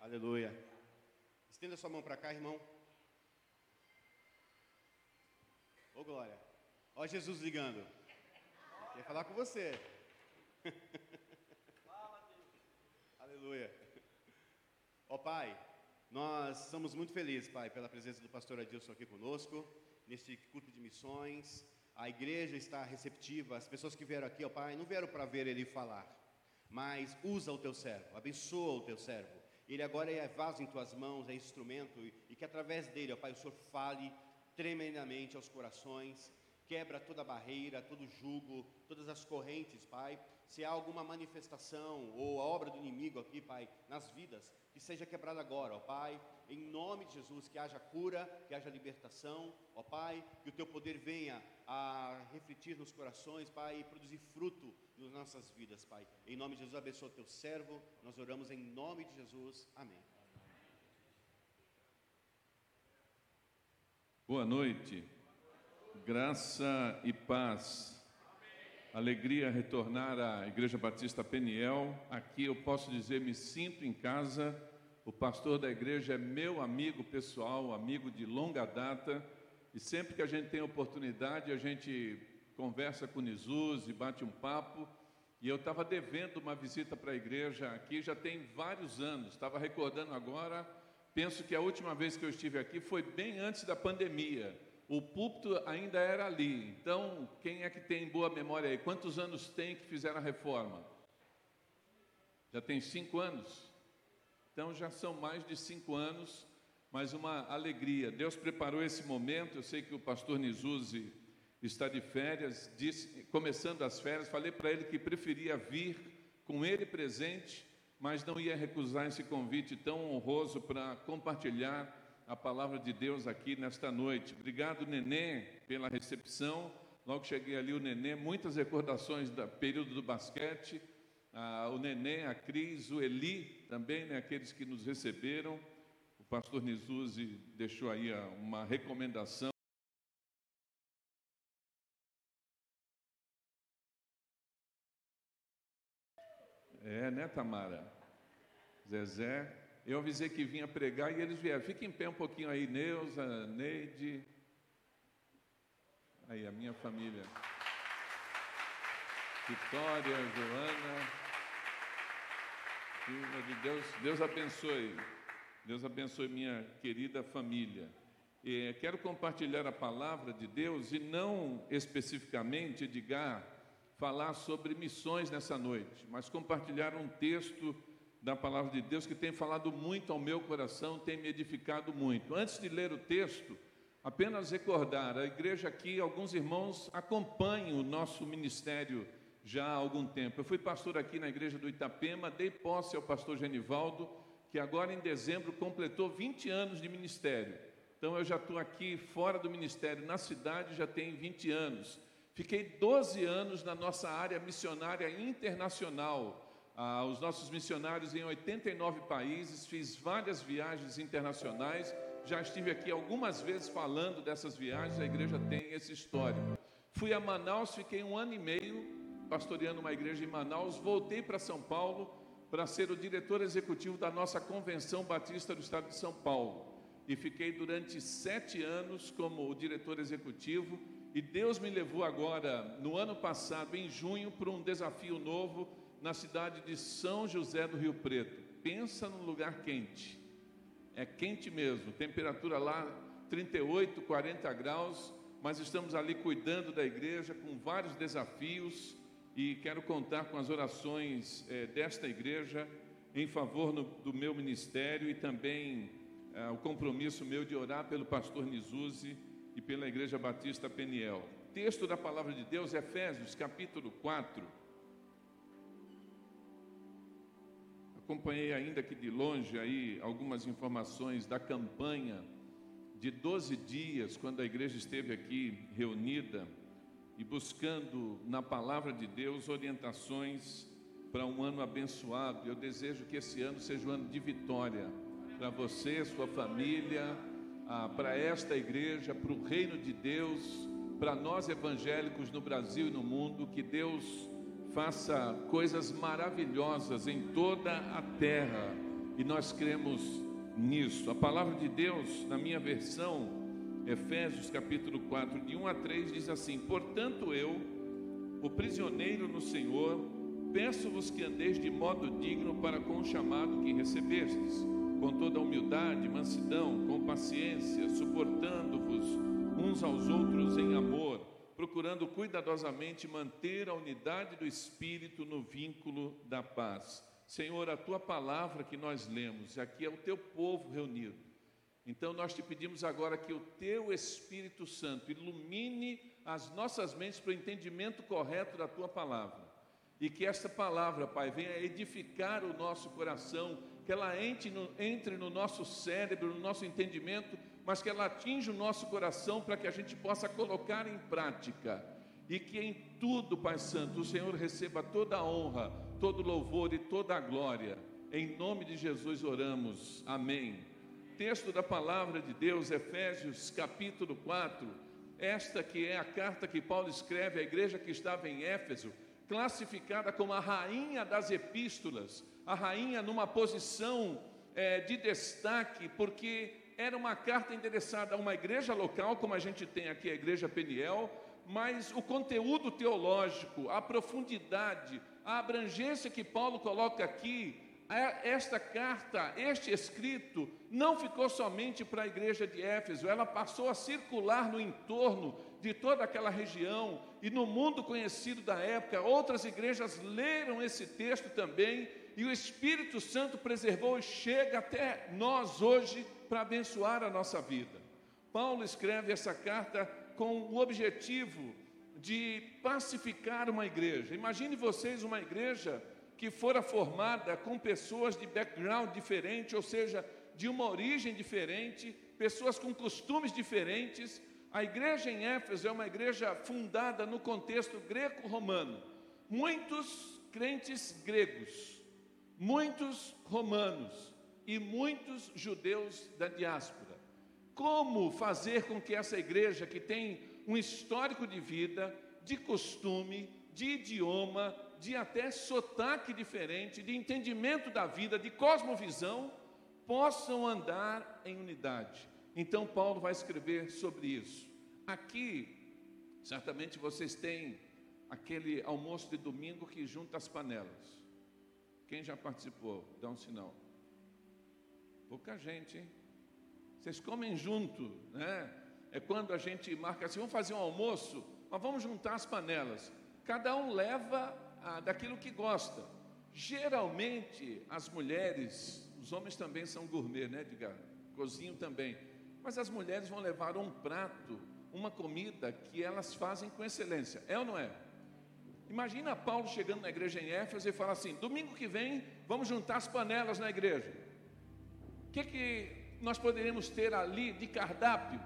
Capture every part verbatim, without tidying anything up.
Aleluia. Estenda sua mão para cá, irmão. Ô, glória. Ó Jesus ligando. Quer falar com você. Fala, Deus. Aleluia. Ó, Pai, nós estamos muito felizes, Pai, pela presença do pastor Adilson aqui conosco, neste culto de missões. A igreja está receptiva. As pessoas que vieram aqui, ó Pai, não vieram para ver ele falar, mas usa o teu servo, abençoa o teu servo. Ele agora é vaso em tuas mãos, é instrumento, e, e que através dele, ó Pai, o Senhor fale tremendamente aos corações, quebra toda barreira, todo jugo, todas as correntes, Pai. Se há alguma manifestação ou a obra do inimigo aqui, Pai, nas vidas, que seja quebrada agora, ó Pai. Em nome de Jesus, que haja cura, que haja libertação, ó Pai, que o teu poder venha a refletir nos corações, Pai, e produzir fruto nas nossas vidas, Pai. Em nome de Jesus, abençoa o teu servo, nós oramos em nome de Jesus, amém. Boa noite, graça e paz. Alegria retornar à Igreja Batista Peniel. Aqui eu posso dizer, me sinto em casa. O pastor da igreja é meu amigo pessoal, amigo de longa data, e sempre que a gente tem oportunidade, a gente conversa com o Nisuzi, bate um papo, e eu estava devendo uma visita para a igreja aqui, já tem vários anos, estava recordando agora, penso que a última vez que eu estive aqui foi bem antes da pandemia, o púlpito ainda era ali. Então, quem é que tem boa memória aí? Quantos anos tem que fizeram a reforma? Já tem cinco anos? Então, já são mais de cinco anos, mas uma alegria. Deus preparou esse momento. Eu sei que o pastor Nisuzi está de férias, disse, começando as férias, falei para ele que preferia vir com ele presente, mas não ia recusar esse convite tão honroso para compartilhar a palavra de Deus aqui nesta noite. Obrigado, Nenê, pela recepção. Logo cheguei ali, o Nenê, muitas recordações do período do basquete. Ah, o Nenê, a Cris, o Eli também, né, aqueles que nos receberam. O pastor Nisuzi deixou aí ah, uma recomendação. É, né, Tamara? Zezé. Eu avisei que vinha pregar e eles vieram. Fica em pé um pouquinho aí, Neuza, Neide. Aí, a minha família. Vitória, Joana, filha de Deus, Deus abençoe, Deus abençoe minha querida família. Eh, quero compartilhar a palavra de Deus e não especificamente, Edgar, falar sobre missões nessa noite, mas compartilhar um texto da palavra de Deus que tem falado muito ao meu coração, tem me edificado muito. Antes de ler o texto, apenas recordar, a igreja aqui, alguns irmãos acompanham o nosso ministério já há algum tempo. Eu fui pastor aqui na igreja do Itapema, dei posse ao pastor Genivaldo, que agora em dezembro completou vinte anos de ministério. Então eu já estou aqui fora do ministério, na cidade já tem vinte anos. Fiquei doze anos na nossa área missionária internacional. Ah, os nossos missionários em oitenta e nove países, fiz várias viagens internacionais, já estive aqui algumas vezes falando dessas viagens, a igreja tem esse histórico. Fui a Manaus, fiquei um ano e meio pastoreando uma igreja em Manaus, voltei para São Paulo para ser o diretor executivo da nossa Convenção Batista do Estado de São Paulo. E fiquei durante sete anos como o diretor executivo, e Deus me levou agora, no ano passado, em junho, para um desafio novo na cidade de São José do Rio Preto. Pensa num lugar quente, é quente mesmo, temperatura lá trinta e oito, quarenta graus, mas estamos ali cuidando da igreja com vários desafios, e quero contar com as orações eh, desta igreja em favor no, do meu ministério, e também eh, o compromisso meu de orar pelo pastor Nisuzi e pela Igreja Batista Peniel. Texto da palavra de Deus, Efésios capítulo quatro. Acompanhei ainda que de longe aí algumas informações da campanha de doze dias, quando a igreja esteve aqui reunida e buscando na palavra de Deus orientações para um ano abençoado. Eu desejo que esse ano seja um ano de vitória para você, sua família, ah, para esta igreja, para o reino de Deus, para nós evangélicos no Brasil e no mundo. Que Deus faça coisas maravilhosas em toda a terra e nós cremos nisso. A palavra de Deus, na minha versão, Efésios capítulo quatro, de um a três, diz assim: portanto eu, o prisioneiro no Senhor, peço-vos que andeis de modo digno para com o chamado que recebestes, com toda humildade, mansidão, com paciência, suportando-vos uns aos outros em amor, procurando cuidadosamente manter a unidade do Espírito no vínculo da paz. Senhor, a Tua palavra que nós lemos, aqui é o Teu povo reunido. Então nós te pedimos agora que o Teu Espírito Santo ilumine as nossas mentes para o entendimento correto da Tua palavra. E que esta palavra, Pai, venha edificar o nosso coração, que ela entre no, entre no nosso cérebro, no nosso entendimento, mas que ela atinja o nosso coração para que a gente possa colocar em prática. E que em tudo, Pai Santo, o Senhor receba toda a honra, todo o louvor e toda a glória. Em nome de Jesus oramos. Amém. Texto da palavra de Deus, Efésios capítulo quatro. Esta que é a carta que Paulo escreve à igreja que estava em Éfeso, classificada como a rainha das epístolas, a rainha numa posição é, de destaque, porque era uma carta endereçada a uma igreja local, como a gente tem aqui a igreja Peniel, mas o conteúdo teológico, a profundidade, a abrangência que Paulo coloca aqui, esta carta, este escrito, não ficou somente para a igreja de Éfeso, ela passou a circular no entorno de toda aquela região e no mundo conhecido da época. Outras igrejas leram esse texto também e o Espírito Santo preservou e chega até nós hoje para abençoar a nossa vida. Paulo escreve essa carta com o objetivo de pacificar uma igreja. Imagine vocês uma igreja que fora formada com pessoas de background diferente, ou seja, de uma origem diferente, pessoas com costumes diferentes. A igreja em Éfeso é uma igreja fundada no contexto greco-romano. Muitos crentes gregos, muitos romanos e muitos judeus da diáspora. Como fazer com que essa igreja, que tem um histórico de vida, de costume, de idioma, de até sotaque diferente, de entendimento da vida, de cosmovisão, possam andar em unidade? Então Paulo vai escrever sobre isso. Aqui, certamente vocês têm aquele almoço de domingo que junta as panelas. Quem já participou? Dá um sinal. Pouca gente, hein? Vocês comem junto, né? É quando a gente marca assim, vamos fazer um almoço, mas vamos juntar as panelas. Cada um leva a, daquilo que gosta. Geralmente, as mulheres, os homens também são gourmet, né, Edgar? Cozinham também. Mas as mulheres vão levar um prato, uma comida que elas fazem com excelência. É ou não é? Imagina Paulo chegando na igreja em Éfeso e fala assim: domingo que vem, vamos juntar as panelas na igreja. O que, que nós poderíamos ter ali de cardápio?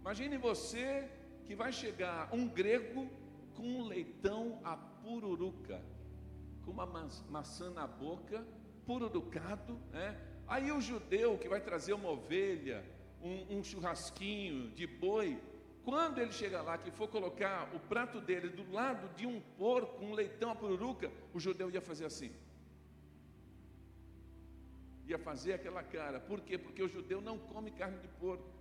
Imagine você que vai chegar um grego com um leitão à pururuca, com uma maçã na boca, pururucado, né? Aí o judeu que vai trazer uma ovelha, um, um churrasquinho de boi, quando ele chegar lá, que for colocar o prato dele do lado de um porco, um leitão à pururuca, o judeu ia fazer assim, ia fazer aquela cara. Por quê? Porque o judeu não come carne de porco.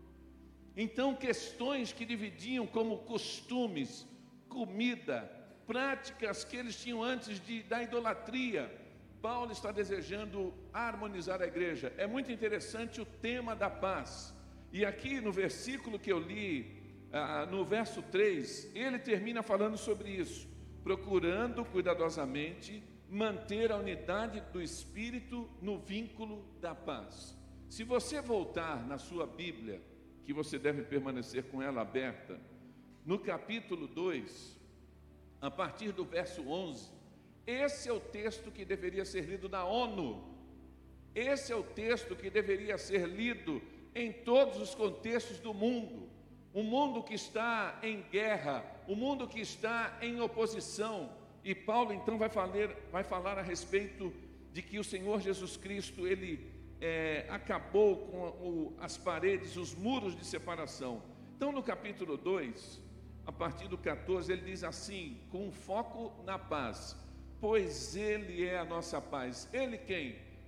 Então, questões que dividiam como costumes, comida, práticas que eles tinham antes de, da idolatria, Paulo está desejando harmonizar a igreja. É muito interessante o tema da paz. E aqui no versículo que eu li, ah, no verso três, ele termina falando sobre isso: procurando cuidadosamente manter a unidade do Espírito no vínculo da paz. Se você voltar na sua Bíblia, que você deve permanecer com ela aberta, no capítulo dois, a partir do verso onze, esse é o texto que deveria ser lido na ONU, esse é o texto que deveria ser lido em todos os contextos do mundo, um mundo que está em guerra, um mundo que está em oposição. E Paulo então vai falar, vai falar a respeito de que o Senhor Jesus Cristo, ele É, acabou com o, as paredes, os muros de separação. Então no capítulo dois, a partir do catorze, ele diz assim, com foco na paz: pois ele é a nossa paz. Ele quem?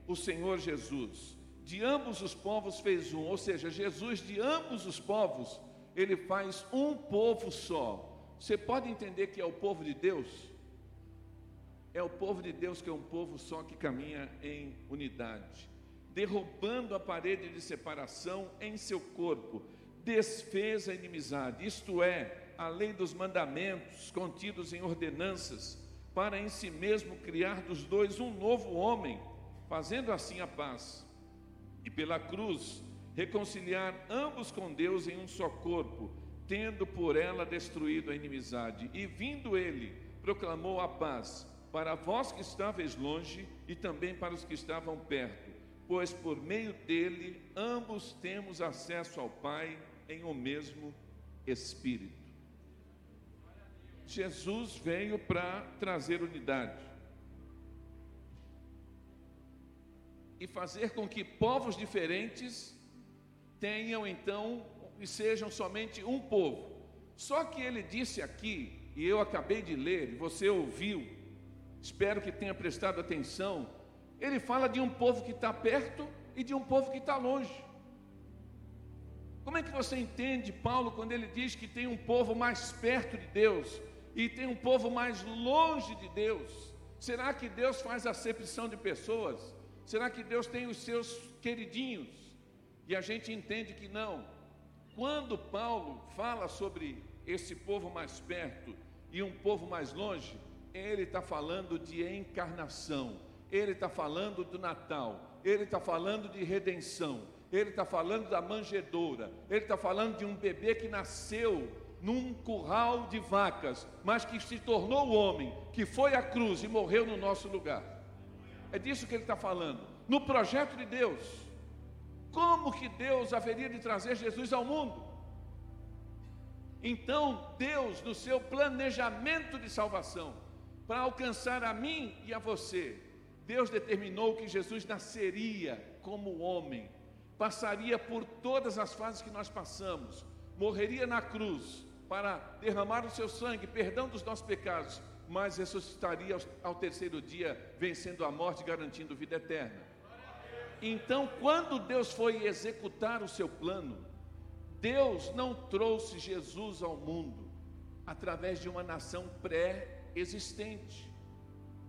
o Senhor Jesus, de ambos os povos fez um, ou seja, Jesus de ambos os povos, ele faz um povo só. Você pode entender que é o povo de Deus? É o povo de Deus que é um povo só que caminha em unidade, derrubando a parede de separação em seu corpo, desfez a inimizade, isto é, a lei dos mandamentos contidos em ordenanças, para em si mesmo criar dos dois um novo homem, fazendo assim a paz, e pela cruz reconciliar ambos com Deus em um só corpo, tendo por ela destruído a inimizade. E vindo ele, proclamou a paz para vós que estáveis longe e também para os que estavam perto, pois por meio dele ambos temos acesso ao Pai em um mesmo Espírito. Jesus veio para trazer unidade e fazer com que povos diferentes tenham então e sejam somente um povo. Só que ele disse aqui, e eu acabei de ler, e você ouviu, espero que tenha prestado atenção, ele fala de um povo que está perto e de um povo que está longe. Como é que você entende Paulo quando ele diz que tem um povo mais perto de Deus e tem um povo mais longe de Deus? Será que Deus faz acepção de pessoas? Será que Deus tem os seus queridinhos? E a gente entende que não. Quando Paulo fala sobre esse povo mais perto e um povo mais longe, ele está falando de encarnação, ele está falando do Natal, ele está falando de redenção, ele está falando da manjedoura, ele está falando de um bebê que nasceu num curral de vacas, mas que se tornou homem, que foi à cruz e morreu no nosso lugar. É disso que ele está falando. No projeto de Deus, como que Deus haveria de trazer Jesus ao mundo? Então Deus, no seu planejamento de salvação, para alcançar a mim e a você, Deus determinou que Jesus nasceria como homem, passaria por todas as fases que nós passamos, morreria na cruz para derramar o seu sangue, perdão dos nossos pecados, mas ressuscitaria ao terceiro dia, vencendo a morte e garantindo vida eterna. Então, quando Deus foi executar o seu plano, Deus não trouxe Jesus ao mundo através de uma nação pré-existente.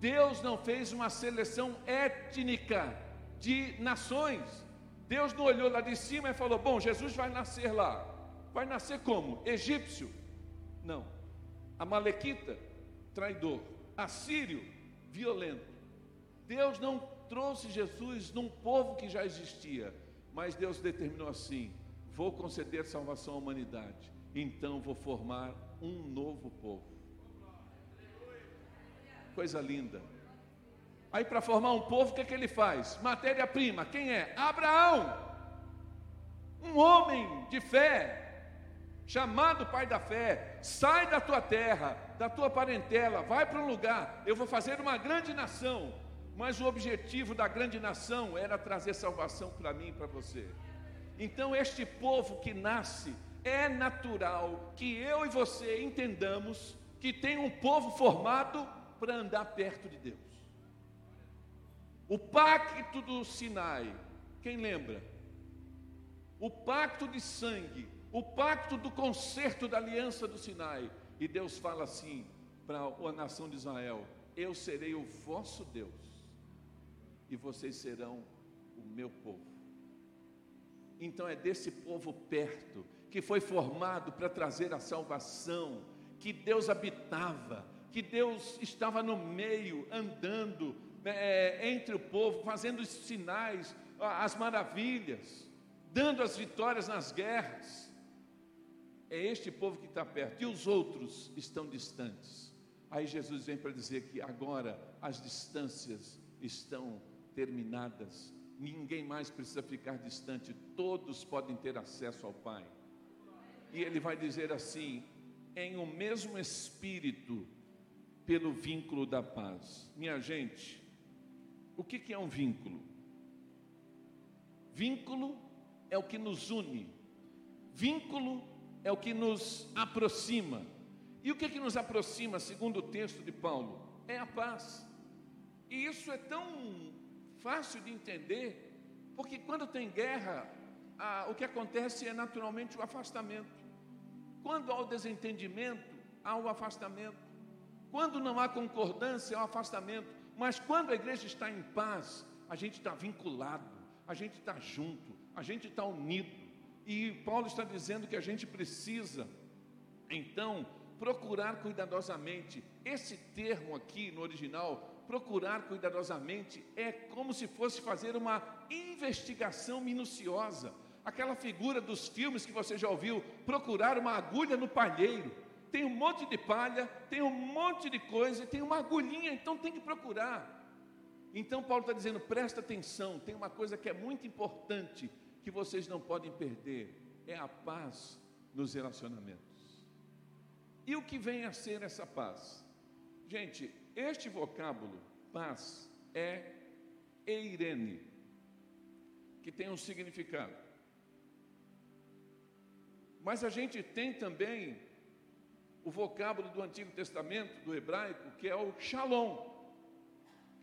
Deus não fez uma seleção étnica de nações. Deus não olhou lá de cima e falou: bom, Jesus vai nascer lá. Vai nascer como? Egípcio? Não. Amalequita? Traidor. Assírio? Violento. Deus não trouxe Jesus num povo que já existia, mas Deus determinou assim: vou conceder salvação à humanidade, então vou formar um novo povo. Coisa linda. Aí, para formar um povo, o que é que ele faz? Matéria-prima, quem é? Abraão, um homem de fé, chamado pai da fé. Sai da tua terra, da tua parentela, vai para um lugar, eu vou fazer uma grande nação. Mas o objetivo da grande nação era trazer salvação para mim e para você. Então este povo que nasce, é natural que eu e você entendamos que tem um povo formado para andar perto de Deus. O pacto do Sinai, quem lembra? O pacto de sangue, o pacto do concerto da aliança do Sinai. E Deus fala assim para a nação de Israel: eu serei o vosso Deus e vocês serão o meu povo. Então é desse povo perto, que foi formado para trazer a salvação, que Deus habitava, que Deus estava no meio, andando é, entre o povo, fazendo os sinais, as maravilhas, dando as vitórias nas guerras. É este povo que está perto, e os outros estão distantes. Aí Jesus vem para dizer que agora as distâncias estão terminadas, ninguém mais precisa ficar distante, todos podem ter acesso ao Pai. E ele vai dizer assim: em um mesmo Espírito, pelo vínculo da paz. Minha gente, o que que é um vínculo? Vínculo é o que nos une, vínculo é o que nos aproxima. E o que que nos aproxima, segundo o texto de Paulo? É a paz. E isso é tão fácil de entender, porque quando tem guerra, a, o que acontece é naturalmente o afastamento. Quando há o desentendimento, há o afastamento. Quando não há concordância, há o afastamento. Mas quando a igreja está em paz, a gente está vinculado, a gente está junto, a gente está unido. E Paulo está dizendo que a gente precisa, então, procurar cuidadosamente. Esse termo aqui no original, procurar cuidadosamente, é como se fosse fazer uma investigação minuciosa. Aquela figura dos filmes que você já ouviu, procurar uma agulha no palheiro. Tem um monte de palha, tem um monte de coisa, e tem uma agulhinha, então tem que procurar. Então Paulo está dizendo, presta atenção, tem uma coisa que é muito importante, que vocês não podem perder, é a paz nos relacionamentos. E o que vem a ser essa paz? Gente, este vocábulo, paz, é Eirene, que tem um significado. Mas a gente tem também o vocábulo do Antigo Testamento, do hebraico, que é o Shalom,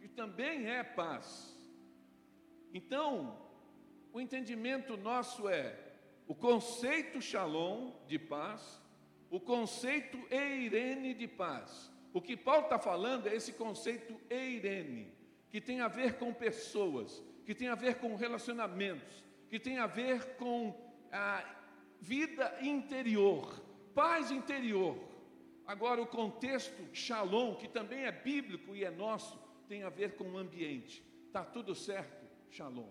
que também é paz. Então, o entendimento nosso é o conceito Shalom de paz, o conceito Eirene de paz. O que Paulo está falando é esse conceito Eirene, que tem a ver com pessoas, que tem a ver com relacionamentos, que tem a ver com a vida interior, paz interior. Agora, o contexto Shalom, que também é bíblico e é nosso, tem a ver com o ambiente. Está tudo certo? Shalom.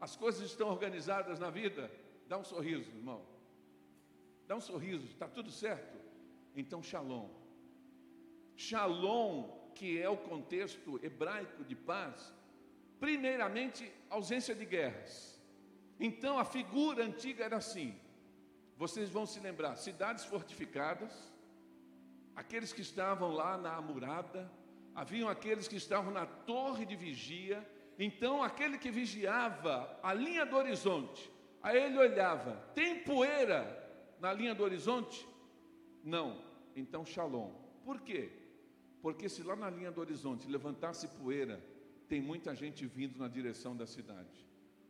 As coisas estão organizadas na vida? Dá um sorriso, irmão. Dá um sorriso, está tudo certo? Então, Shalom. Shalom, que é o contexto hebraico de paz, primeiramente, ausência de guerras. Então, a figura antiga era assim. Vocês vão se lembrar, cidades fortificadas, aqueles que estavam lá na amurada, haviam aqueles que estavam na torre de vigia. Então, aquele que vigiava a linha do horizonte, a ele olhava, tem poeira na linha do horizonte? Não. Então, Shalom. Por quê? Porque se lá na linha do horizonte levantasse poeira, tem muita gente vindo na direção da cidade.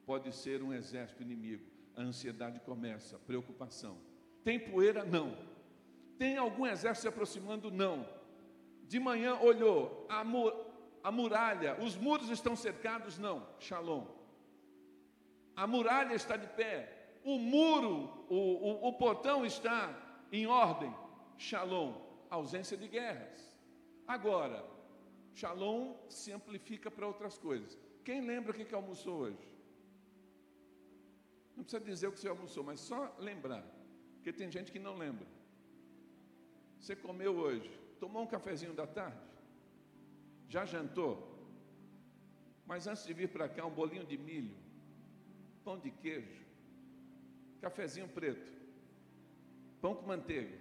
Pode ser um exército inimigo. A ansiedade começa, preocupação. Tem poeira? Não. Tem algum exército se aproximando? Não. De manhã olhou, a amor... a muralha, os muros estão cercados? Não, Shalom. A muralha está de pé, o muro, o, o, o portão está em ordem, Shalom. Ausência de guerras. Agora, Shalom se amplifica para outras coisas. Quem lembra o que, que almoçou hoje? Não precisa dizer o que você almoçou, mas só lembrar, porque tem gente que não lembra. Você comeu hoje, tomou um cafezinho da tarde? Já jantou? Mas antes de vir para cá, um bolinho de milho, pão de queijo, cafezinho preto, pão com manteiga,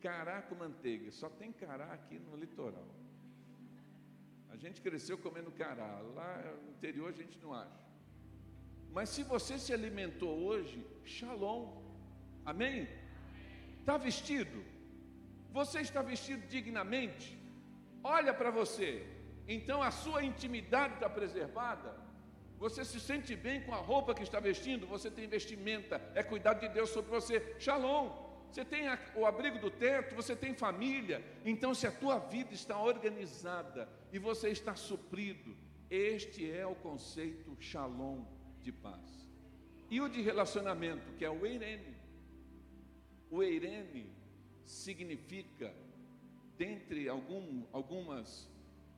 cará com manteiga. Só tem cará aqui no litoral. A gente cresceu comendo cará, lá no interior a gente não acha. Mas se você se alimentou hoje, Shalom. Amém? Está vestido? Você está vestido dignamente? Olha para você, então a sua intimidade está preservada, você se sente bem com a roupa que está vestindo, você tem vestimenta, é cuidado de Deus sobre você, Shalom. Você tem a, o abrigo do teto, você tem família. Então, se a tua vida está organizada e você está suprido, este é o conceito Shalom de paz. E o de relacionamento, que é o Eirene. O Eirene significa, dentre algum, algumas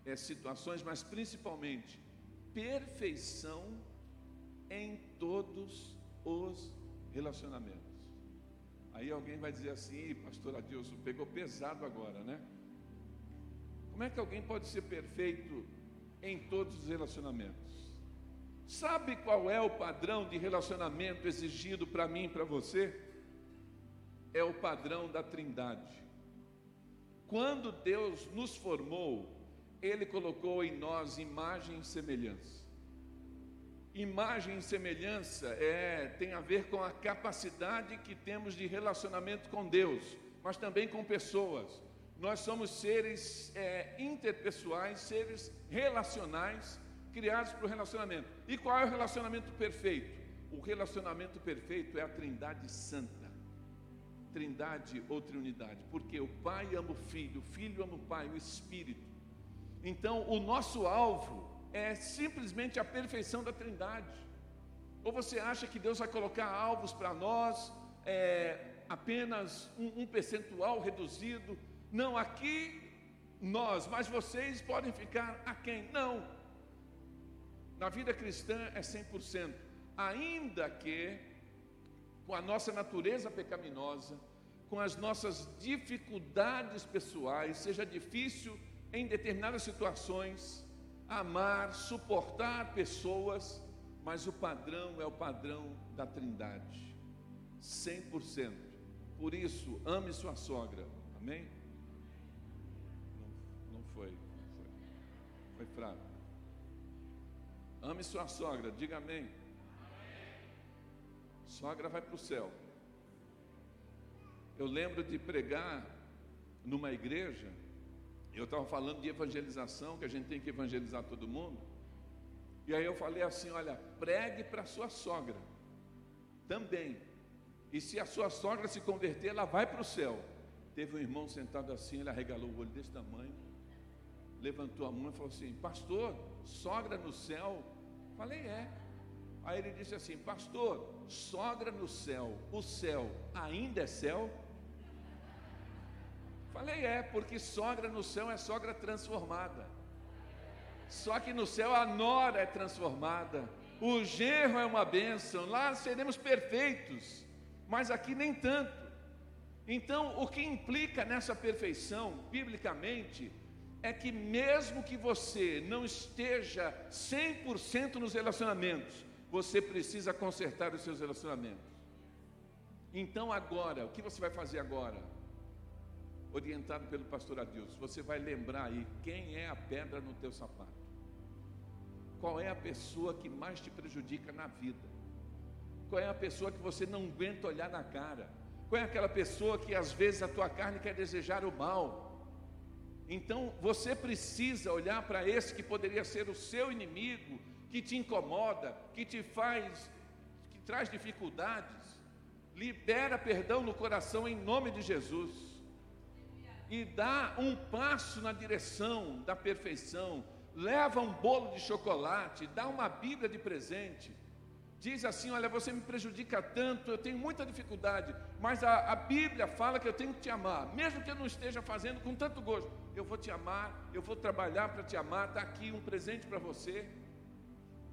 é, situações, mas principalmente, perfeição em todos os relacionamentos. Aí alguém vai dizer assim, pastor Adilson, pegou pesado agora, né? Como é que alguém pode ser perfeito em todos os relacionamentos? Sabe qual é o padrão de relacionamento exigido para mim e para você? É o padrão da Trindade. Quando Deus nos formou, Ele colocou em nós imagem e semelhança. Imagem e semelhança é, tem a ver com a capacidade que temos de relacionamento com Deus, mas também com pessoas. Nós somos seres é, interpessoais, seres relacionais, criados para o relacionamento. E qual é o relacionamento perfeito? O relacionamento perfeito é a Trindade Santa, Trindade ou Triunidade, porque o Pai ama o Filho, o Filho ama o Pai, o Espírito. Então o nosso alvo é simplesmente a perfeição da Trindade. Ou você acha que Deus vai colocar alvos para nós, é, apenas um, um percentual reduzido? Não, aqui nós, mas vocês podem ficar aquém. Não, na vida cristã é cem por cento, ainda que com a nossa natureza pecaminosa, com as nossas dificuldades pessoais, seja difícil em determinadas situações amar, suportar pessoas, mas o padrão é o padrão da Trindade, cem por cento. Por isso, ame sua sogra, amém? Não, não foi, foi, foi fraco. Ame sua sogra, diga amém. Sogra vai para o céu. Eu lembro de pregar numa igreja, eu estava falando de evangelização, que a gente tem que evangelizar todo mundo, e aí eu falei assim, olha, pregue para a sua sogra também, e se a sua sogra se converter, ela vai para o céu. Teve um irmão sentado assim, ele arregalou o olho desse tamanho, levantou a mão e falou assim, pastor, sogra no céu? Falei, é. Aí ele disse assim, pastor, sogra no céu, o céu ainda é céu? Falei, é, porque sogra no céu é sogra transformada. Só que no céu a nora é transformada, o genro é uma bênção, lá seremos perfeitos, mas aqui nem tanto. Então, o que implica nessa perfeição, biblicamente, é que mesmo que você não esteja cem por cento nos relacionamentos, você precisa consertar os seus relacionamentos. Então agora, o que você vai fazer agora? Orientado pelo pastor Adilson, você vai lembrar aí quem é a pedra no teu sapato. Qual é a pessoa que mais te prejudica na vida? Qual é a pessoa que você não aguenta olhar na cara? Qual é aquela pessoa que às vezes a tua carne quer desejar o mal? Então você precisa olhar para esse que poderia ser o seu inimigo, que te incomoda, que te faz, que traz dificuldades. Libera perdão no coração em nome de Jesus e dá um passo na direção da perfeição. Leva um bolo de chocolate, dá uma Bíblia de presente. Diz assim, olha, você me prejudica tanto, eu tenho muita dificuldade, mas a, a Bíblia fala que eu tenho que te amar, mesmo que eu não esteja fazendo com tanto gosto. Eu vou te amar, eu vou trabalhar para te amar, está aqui um presente para você.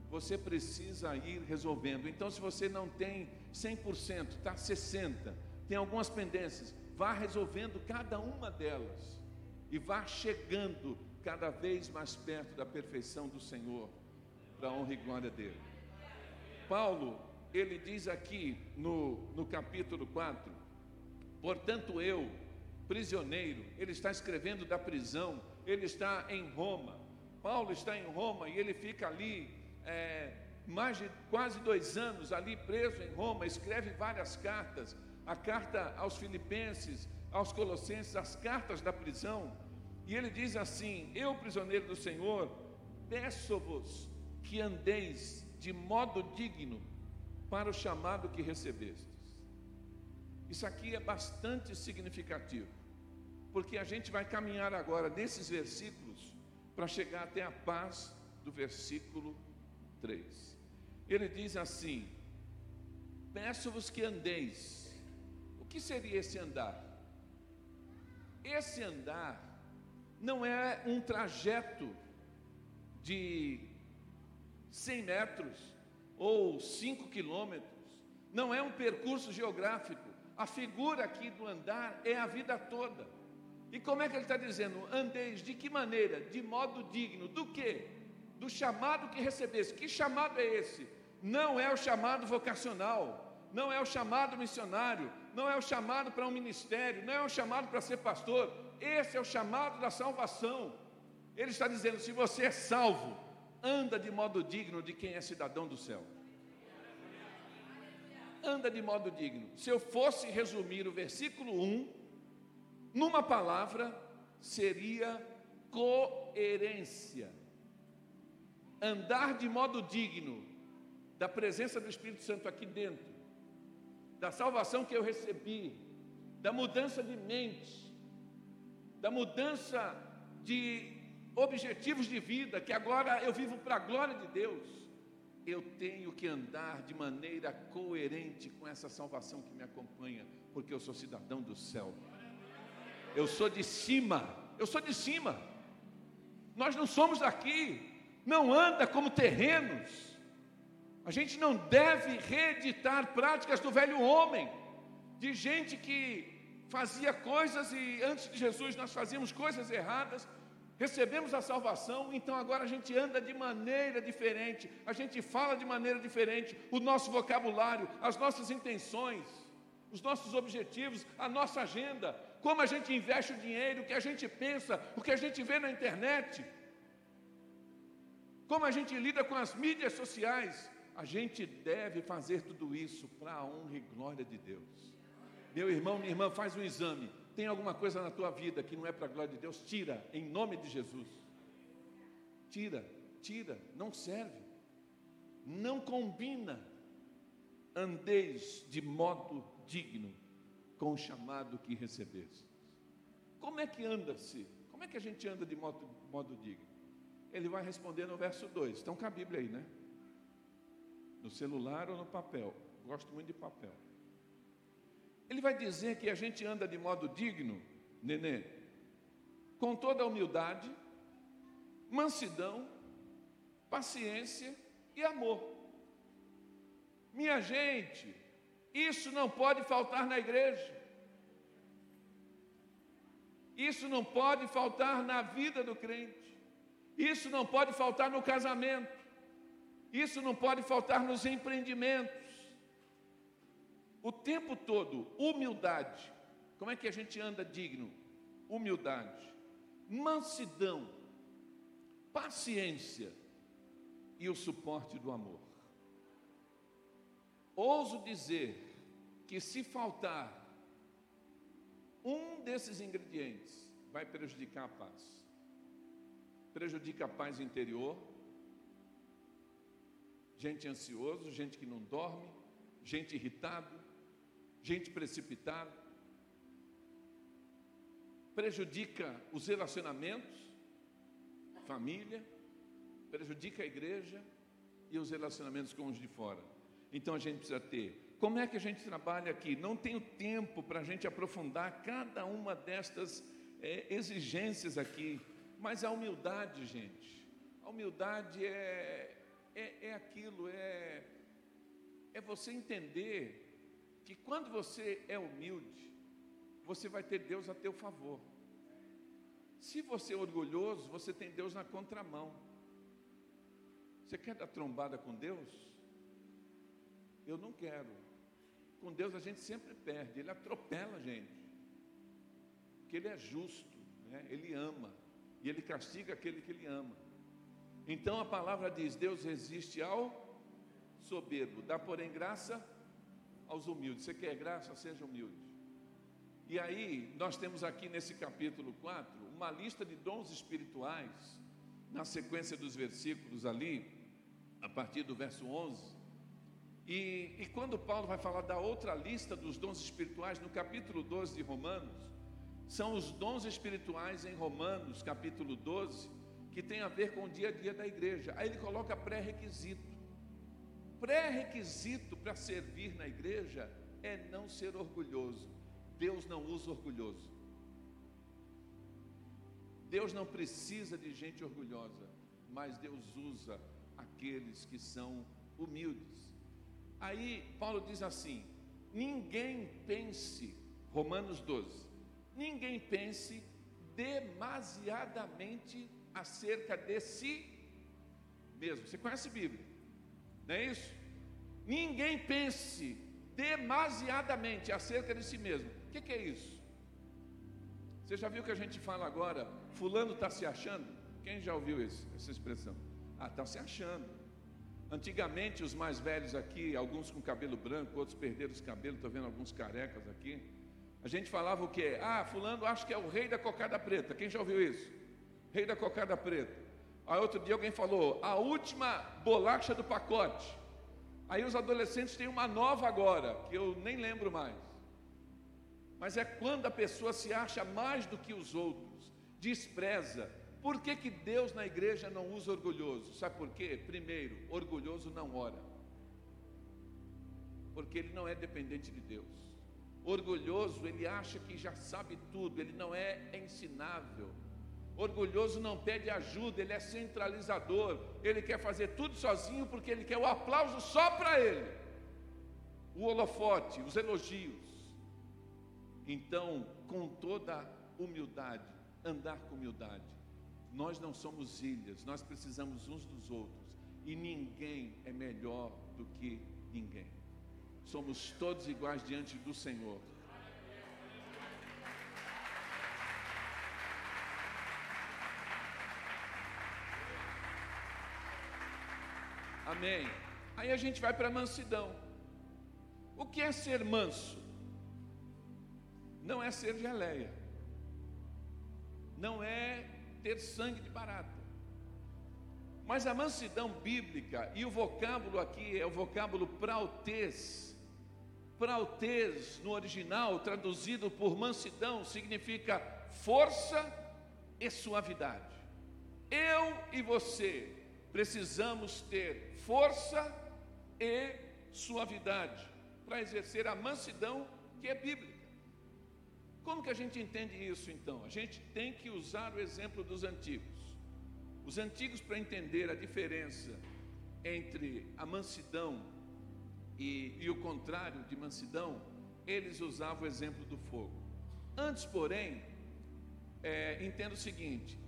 Você precisa ir resolvendo. Então, se você não tem cem por cento, está sessenta por cento, tem algumas pendências, vá resolvendo cada uma delas e vá chegando cada vez mais perto da perfeição do Senhor, para a honra e glória dele. Paulo, ele diz aqui no, no capítulo quatro, portanto eu, prisioneiro, ele está escrevendo da prisão, ele está em Roma. Paulo está em Roma e ele fica ali, É, mais de quase dois anos ali preso em Roma, escreve várias cartas, a carta aos Filipenses, aos Colossenses, as cartas da prisão, e ele diz assim, eu prisioneiro do Senhor, peço-vos que andeis de modo digno para o chamado que recebestes. Isso aqui é bastante significativo, porque a gente vai caminhar agora nesses versículos para chegar até a paz do versículo três. Ele diz assim, peço-vos que andeis. O que seria esse andar? Esse andar não é um trajeto de cem metros ou cinco quilômetros, não é um percurso geográfico. A figura aqui do andar é a vida toda. E como é que ele está dizendo? Andeis de que maneira? De modo digno. Do quê? Do chamado que recebesse. Que chamado é esse? Não é o chamado vocacional, não é o chamado missionário, não é o chamado para um ministério, não é o chamado para ser pastor. Esse é o chamado da salvação. Ele está dizendo, se você é salvo, anda de modo digno de quem é cidadão do céu. Anda de modo digno. Se eu fosse resumir o versículo um numa palavra, seria coerência. Andar de modo digno da presença do Espírito Santo aqui dentro, da salvação que eu recebi, da mudança de mente, da mudança de objetivos de vida, que agora eu vivo para a glória de Deus. Eu tenho que andar de maneira coerente com essa salvação que me acompanha, porque eu sou cidadão do céu. Eu sou de cima, eu sou de cima. Nós não somos daqui, não anda como terrenos. A gente não deve reeditar práticas do velho homem, de gente que fazia coisas e antes de Jesus nós fazíamos coisas erradas. Recebemos a salvação, então agora a gente anda de maneira diferente, a gente fala de maneira diferente, o nosso vocabulário, as nossas intenções, os nossos objetivos, a nossa agenda, como a gente investe o dinheiro, o que a gente pensa, o que a gente vê na internet, como a gente lida com as mídias sociais. A gente deve fazer tudo isso para a honra e glória de Deus. Meu irmão, minha irmã, faz um exame. Tem alguma coisa na tua vida que não é para a glória de Deus? Tira, em nome de Jesus. Tira, tira, não serve, não combina. Andeis de modo digno com o chamado que recebeste. Como é que anda-se? Como é que a gente anda de modo, modo digno? Ele vai responder no verso dois. Estão com a Bíblia aí, né? No celular ou no papel? Gosto muito de papel. Ele vai dizer que a gente anda de modo digno, Nenê, com toda a humildade, mansidão, paciência e amor. Minha gente, isso não pode faltar na igreja. Isso não pode faltar na vida do crente. Isso não pode faltar no casamento. Isso não pode faltar nos empreendimentos. O tempo todo, humildade. Como é que a gente anda digno? Humildade, mansidão, paciência e o suporte do amor. Ouso dizer que se faltar um desses ingredientes, vai prejudicar a paz. Prejudica a paz interior. Gente ansiosa, gente que não dorme, gente irritada, gente precipitada, prejudica os relacionamentos, família, prejudica a igreja e os relacionamentos com os de fora. Então a gente precisa ter, como é que a gente trabalha aqui? Não tenho tempo para a gente aprofundar cada uma destas é, exigências aqui, mas a humildade, gente, a humildade é, é, é aquilo, é, é você entender que quando você é humilde, você vai ter Deus a teu favor. Se você é orgulhoso, você tem Deus na contramão. Você quer dar trombada com Deus? Eu não quero. Com Deus a gente sempre perde, Ele atropela a gente. Porque Ele é justo, né? Ele ama, e Ele castiga aquele que Ele ama. Então a palavra diz, Deus resiste ao soberbo, dá porém graça aos humildes. Você quer graça? Seja humilde. E aí, nós temos aqui nesse capítulo quatro, uma lista de dons espirituais, na sequência dos versículos ali, a partir do verso onze, e, e quando Paulo vai falar da outra lista dos dons espirituais, no capítulo doze de Romanos, são os dons espirituais em Romanos, capítulo doze, que tem a ver com o dia a dia da igreja. Aí ele coloca pré-requisito. Pré-requisito para servir na igreja é não ser orgulhoso. Deus não usa orgulhoso. Deus não precisa de gente orgulhosa, mas Deus usa aqueles que são humildes. Aí Paulo diz assim: ninguém pense, Romanos doze, ninguém pense demasiadamente acerca de si mesmo. Você conhece a Bíblia? Não é isso? Ninguém pense demasiadamente acerca de si mesmo. O que, que é isso? Você já viu que a gente fala agora, fulano está se achando? Quem já ouviu isso, essa expressão? Ah, está se achando. Antigamente os mais velhos aqui, alguns com cabelo branco, outros perderam os cabelos, estou vendo alguns carecas aqui. A gente falava o quê? Ah, fulano acho que é o rei da cocada preta. Quem já ouviu isso? Rei da cocada preta. Aí outro dia alguém falou, a última bolacha do pacote. Aí os adolescentes têm uma nova agora, que eu nem lembro mais. Mas é quando a pessoa se acha mais do que os outros, despreza. Por que que Deus na igreja não usa orgulhoso? Sabe por quê? Primeiro, orgulhoso não ora. Porque ele não é dependente de Deus. Orgulhoso, ele acha que já sabe tudo, ele não é ensinável. Orgulhoso não pede ajuda, ele é centralizador, ele quer fazer tudo sozinho porque ele quer o aplauso só para ele, o holofote, os elogios. Então, com toda humildade, andar com humildade. Nós não somos ilhas, nós precisamos uns dos outros, e ninguém é melhor do que ninguém. Somos todos iguais diante do Senhor. Amém. Aí a gente vai para a mansidão. O que é ser manso? Não é ser geleia. Não é ter sangue de barata. Mas a mansidão bíblica, e o vocábulo aqui é o vocábulo prautês. Prautês no original, traduzido por mansidão, significa força e suavidade. Eu e você precisamos ter força e suavidade para exercer a mansidão que é bíblica. Como que a gente entende isso então? A gente tem que usar o exemplo dos antigos. Os antigos, para entender a diferença entre a mansidão e, e o contrário de mansidão, eles usavam o exemplo do fogo. Antes, porém, é, entendo o seguinte.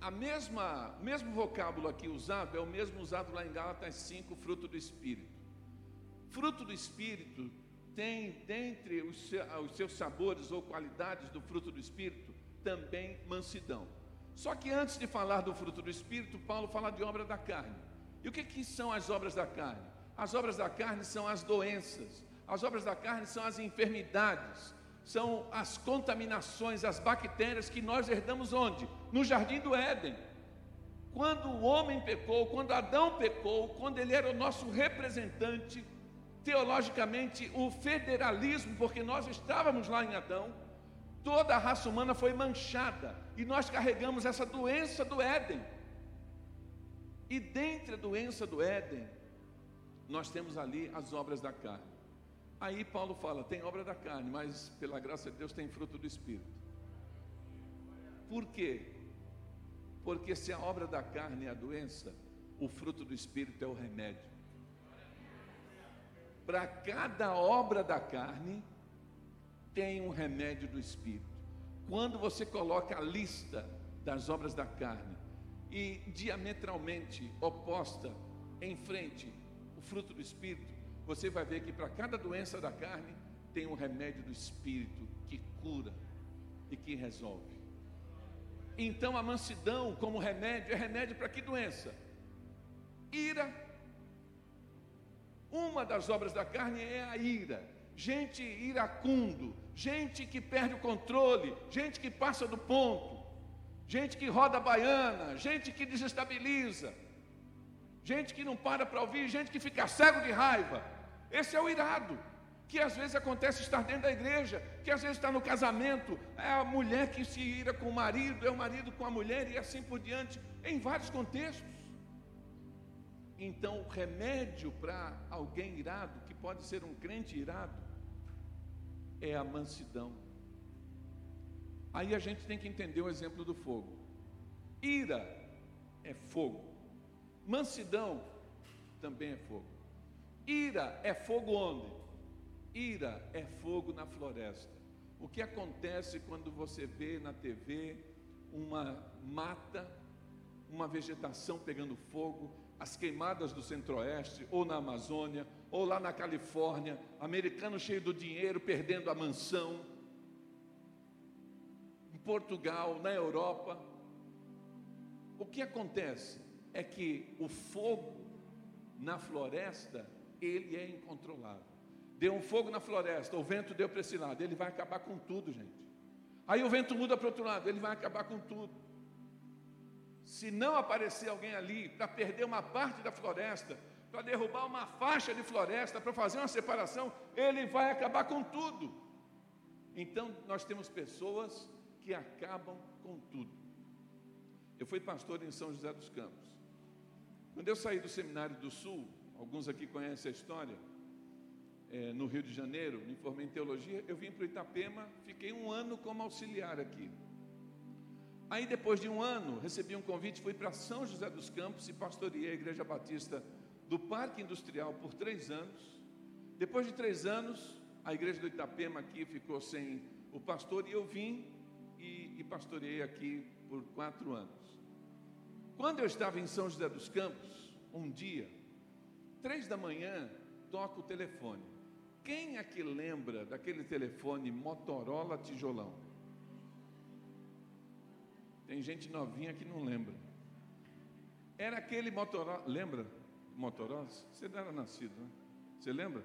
A mesma, o mesmo vocábulo aqui usado é o mesmo usado lá em Gálatas cinco, fruto do Espírito. Fruto do Espírito tem, dentre os, os seus sabores ou qualidades do fruto do Espírito, também mansidão. Só que antes de falar do fruto do Espírito, Paulo fala de obra da carne. E o que, que são as obras da carne? As obras da carne são as doenças, as obras da carne são as enfermidades, são as contaminações, as bactérias que nós herdamos onde? No jardim do Éden. Quando o homem pecou, quando Adão pecou, quando ele era o nosso representante, teologicamente o federalismo, porque nós estávamos lá em Adão, toda a raça humana foi manchada e nós carregamos essa doença do Éden. E dentre a doença do Éden, nós temos ali as obras da carne. Aí Paulo fala, tem obra da carne, mas pela graça de Deus tem fruto do Espírito. Por quê? Porque se a obra da carne é a doença, o fruto do Espírito é o remédio. Para cada obra da carne, tem um remédio do Espírito. Quando você coloca a lista das obras da carne, e diametralmente oposta em frente, o fruto do Espírito, você vai ver que para cada doença da carne tem um remédio do Espírito que cura e que resolve. Então a mansidão como remédio é remédio para que doença? Ira. Uma das obras da carne é a ira. Gente iracundo, gente que perde o controle, gente que passa do ponto, gente que roda a baiana, gente que desestabiliza, gente que não para para ouvir, gente que fica cego de raiva. Esse é o irado, que às vezes acontece estar dentro da igreja, que às vezes está no casamento, é a mulher que se ira com o marido, é o marido com a mulher e assim por diante, em vários contextos. Então, o remédio para alguém irado, que pode ser um crente irado, é a mansidão. Aí a gente tem que entender o exemplo do fogo. Ira é fogo. Mansidão também é fogo. Ira é fogo onde? Ira é fogo na floresta. O que acontece quando você vê na T V uma mata, uma vegetação pegando fogo, as queimadas do Centro-Oeste, ou na Amazônia, ou lá na Califórnia, americano cheio do dinheiro, perdendo a mansão, em Portugal, na Europa. O que acontece é que o fogo na floresta, ele é incontrolável. deu um fogo na floresta, o vento deu para esse lado, ele vai acabar com tudo, gente. Aí o vento muda para o outro lado, ele vai acabar com tudo. Se não aparecer alguém ali para perder uma parte da floresta, para derrubar uma faixa de floresta, para fazer uma separação, ele vai acabar com tudo. Então, nós temos pessoas que acabam com tudo. Eu fui pastor em São José dos Campos. Quando eu saí do Seminário do Sul, alguns aqui conhecem a história, é, no Rio de Janeiro, me formei em teologia, eu vim para o Itapema, fiquei um ano como auxiliar aqui. Aí, depois de um ano, recebi um convite, fui para São José dos Campos e pastoreei a Igreja Batista do Parque Industrial por três anos. Depois de três anos, a igreja do Itapema aqui ficou sem o pastor e eu vim e, e pastoreei aqui por quatro anos. Quando eu estava em São José dos Campos, um dia, três da manhã, toca o telefone. Quem é que lembra daquele telefone Motorola tijolão? Tem gente novinha que não lembra. Era aquele Motorola, lembra? Motorola, você não era nascido, né? Você lembra?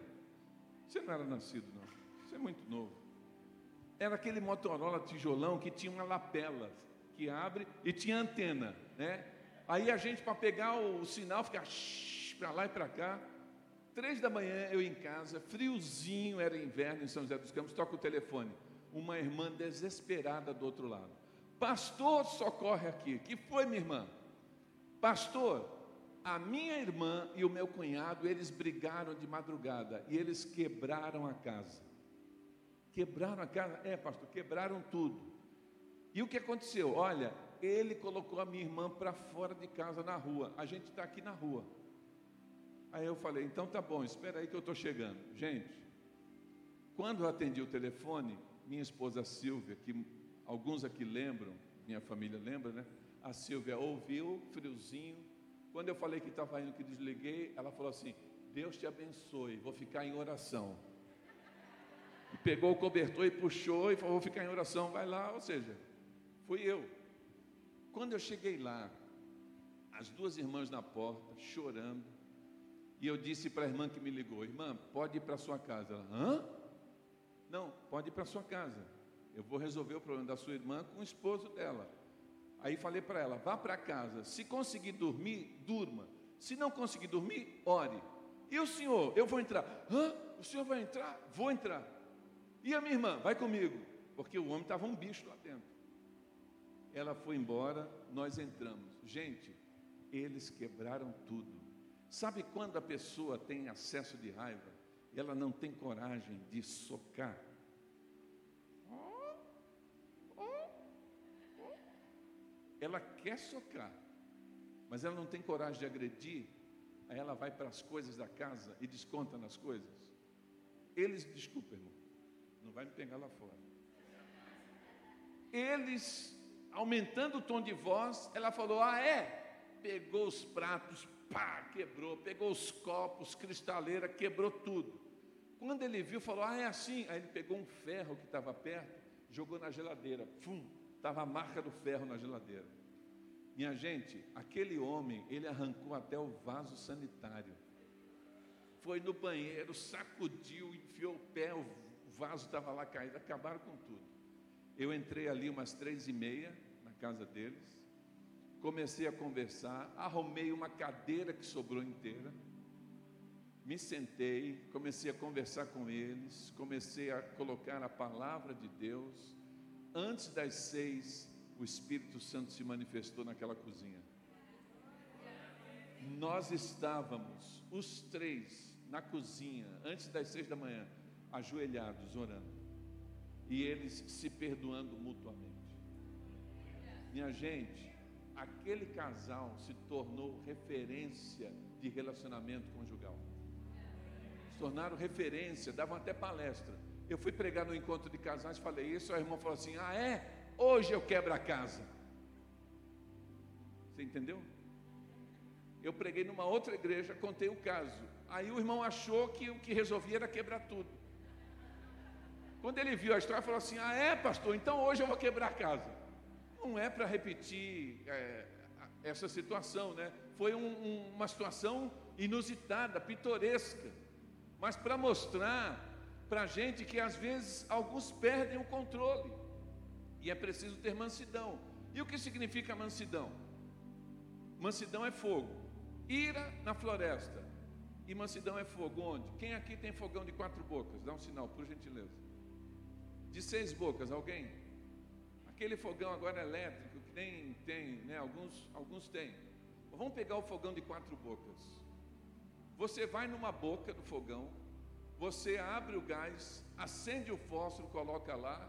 Você não era nascido, não. Você é muito novo. Era aquele Motorola tijolão que tinha uma lapela que abre e tinha antena, né? Aí a gente, para pegar o, o sinal, ficava para lá e para cá. Três da manhã, eu em casa, friozinho, era inverno em São José dos Campos, toca o telefone. Uma irmã desesperada do outro lado. Pastor, socorre aqui. Que foi, minha irmã? Pastor, a minha irmã e o meu cunhado, eles brigaram de madrugada e eles quebraram a casa. Quebraram a casa? É, pastor, quebraram tudo. E o que aconteceu? Olha, ele colocou a minha irmã para fora de casa na rua. A gente está aqui na rua. Aí eu falei, então tá bom, espera aí que eu estou chegando. Gente, quando eu atendi o telefone, minha esposa Silvia, que alguns aqui lembram, minha família lembra, né? A Silvia ouviu, friozinho. Quando eu falei que estava indo, que desliguei, ela falou assim, Deus te abençoe, vou ficar em oração. E pegou o cobertor e puxou e falou, vou ficar em oração, vai lá, ou seja, fui eu. Quando eu cheguei lá, as duas irmãs na porta, chorando, e eu disse para a irmã que me ligou, irmã, pode ir para a sua casa. Ela, hã? Não, pode ir para a sua casa. Eu vou resolver o problema da sua irmã com o esposo dela. Aí falei para ela, vá para casa, se conseguir dormir, durma, se não conseguir dormir, ore. E o senhor? Eu vou entrar. Hã? O senhor vai entrar? Vou entrar. E a minha irmã? Vai comigo. Porque o homem estava um bicho lá dentro. Ela foi embora, nós entramos. Gente, eles quebraram tudo. Sabe quando a pessoa tem acesso de raiva, ela não tem coragem de socar? Ela quer socar, mas ela não tem coragem de agredir, aí ela vai para as coisas da casa e desconta nas coisas. Eles, desculpa, irmão, não vai me pegar lá fora. Eles, aumentando o tom de voz, ela falou, ah é? Pegou os pratos, pá, quebrou, pegou os copos, cristaleira, quebrou tudo. Quando ele viu, falou, ah é assim? Aí ele pegou um ferro que estava perto, jogou na geladeira, pum. Estava a marca do ferro na geladeira. Minha gente, aquele homem, ele arrancou até o vaso sanitário. Foi no banheiro, sacudiu, enfiou o pé, o vaso estava lá caído, acabaram com tudo. Eu entrei ali umas três e meia, na casa deles, comecei a conversar, arrumei uma cadeira que sobrou inteira, me sentei, comecei a conversar com eles, comecei a colocar a palavra de Deus. Antes das seis, o Espírito Santo se manifestou naquela cozinha. Nós estávamos, os três, na cozinha, antes das seis da manhã, ajoelhados, orando. E eles se perdoando mutuamente. Minha gente, aquele casal se tornou referência de relacionamento conjugal. Se tornaram referência, davam até palestra. Eu fui pregar no encontro de casais, falei isso, a irmã falou assim, ah é? Hoje eu quebro a casa. Você entendeu? Eu preguei numa outra igreja, contei o caso. Aí o irmão achou que o que resolvia era quebrar tudo. Quando ele viu a história, falou assim, ah é pastor, então hoje eu vou quebrar a casa. Não é para repetir é, essa situação, né? Foi um, um, uma situação inusitada, pitoresca. mas para mostrar para a gente que às vezes alguns perdem o controle e é preciso ter mansidão. E o que significa mansidão? Mansidão é fogo, ira na floresta, e mansidão é fogo. Onde? Quem aqui tem fogão de quatro bocas? Dá um sinal, por gentileza. De seis bocas, alguém? Aquele fogão agora elétrico que nem tem, né? Alguns, alguns têm. Vamos pegar o fogão de quatro bocas. Você vai numa boca do fogão, você abre o gás, acende o fósforo, coloca lá,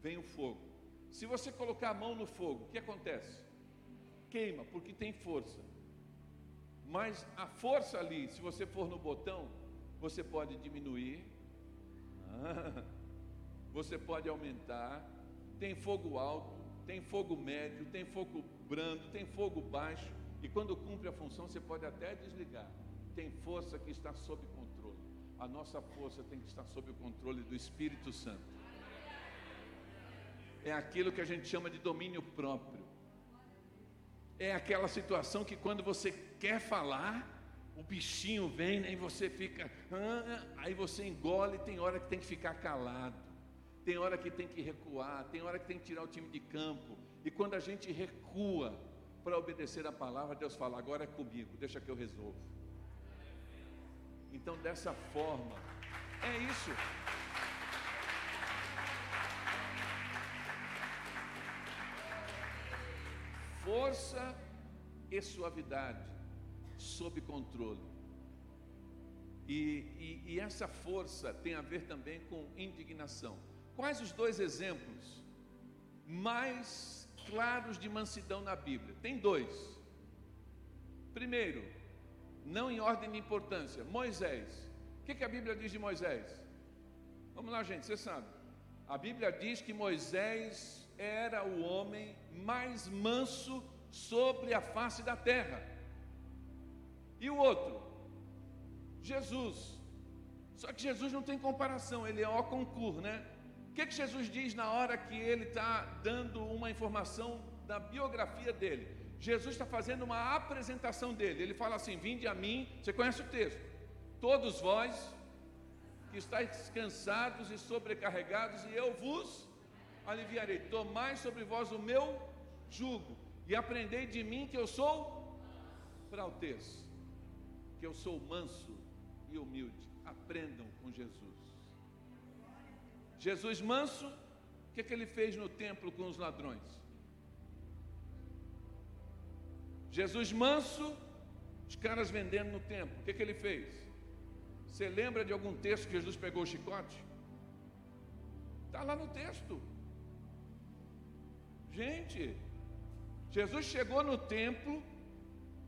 vem o fogo. Se você colocar a mão no fogo, o que acontece? Queima, porque tem força. Mas a força ali, se você for no botão, você pode diminuir, você pode aumentar. Tem fogo alto, tem fogo médio, tem fogo brando, tem fogo baixo. E quando cumpre a função, você pode até desligar. Tem força que está sob controle. A nossa força tem que estar sob o controle do Espírito Santo. É aquilo que a gente chama de domínio próprio. É aquela situação que quando você quer falar, o bichinho vem, né, e você fica... Ah, aí você engole, tem hora que tem que ficar calado. Tem hora que tem que recuar, tem hora que tem que tirar o time de campo. E quando a gente recua para obedecer a palavra, Deus fala, agora é comigo, deixa que eu resolvo. Então dessa forma, é isso. Força e suavidade, sob controle. E, e, e essa força tem a ver também com indignação. Quais os dois exemplos mais claros de mansidão na Bíblia? Tem dois. Primeiro, não em ordem de importância, Moisés. O que, que a Bíblia diz de Moisés? Vamos lá, gente, você sabe. A Bíblia diz que Moisés era o homem mais manso sobre a face da terra. E o outro? Jesus. Só que Jesus não tem comparação, ele é o concurso, né? O que, que Jesus diz na hora que ele está dando uma informação da biografia dele? Jesus está fazendo uma apresentação dele. Ele fala assim, vinde a mim, você conhece o texto. Todos vós que estáis cansados e sobrecarregados, e eu vos aliviarei. Tomai sobre vós o meu jugo e aprendei de mim que eu sou prauteço, que eu sou manso e humilde. Aprendam com Jesus. Jesus manso, o que, que ele fez no templo com os ladrões? Jesus manso, os caras vendendo no templo, o que, que ele fez? Você lembra de algum texto que Jesus pegou o chicote? Está lá no texto. Gente, Jesus chegou no templo,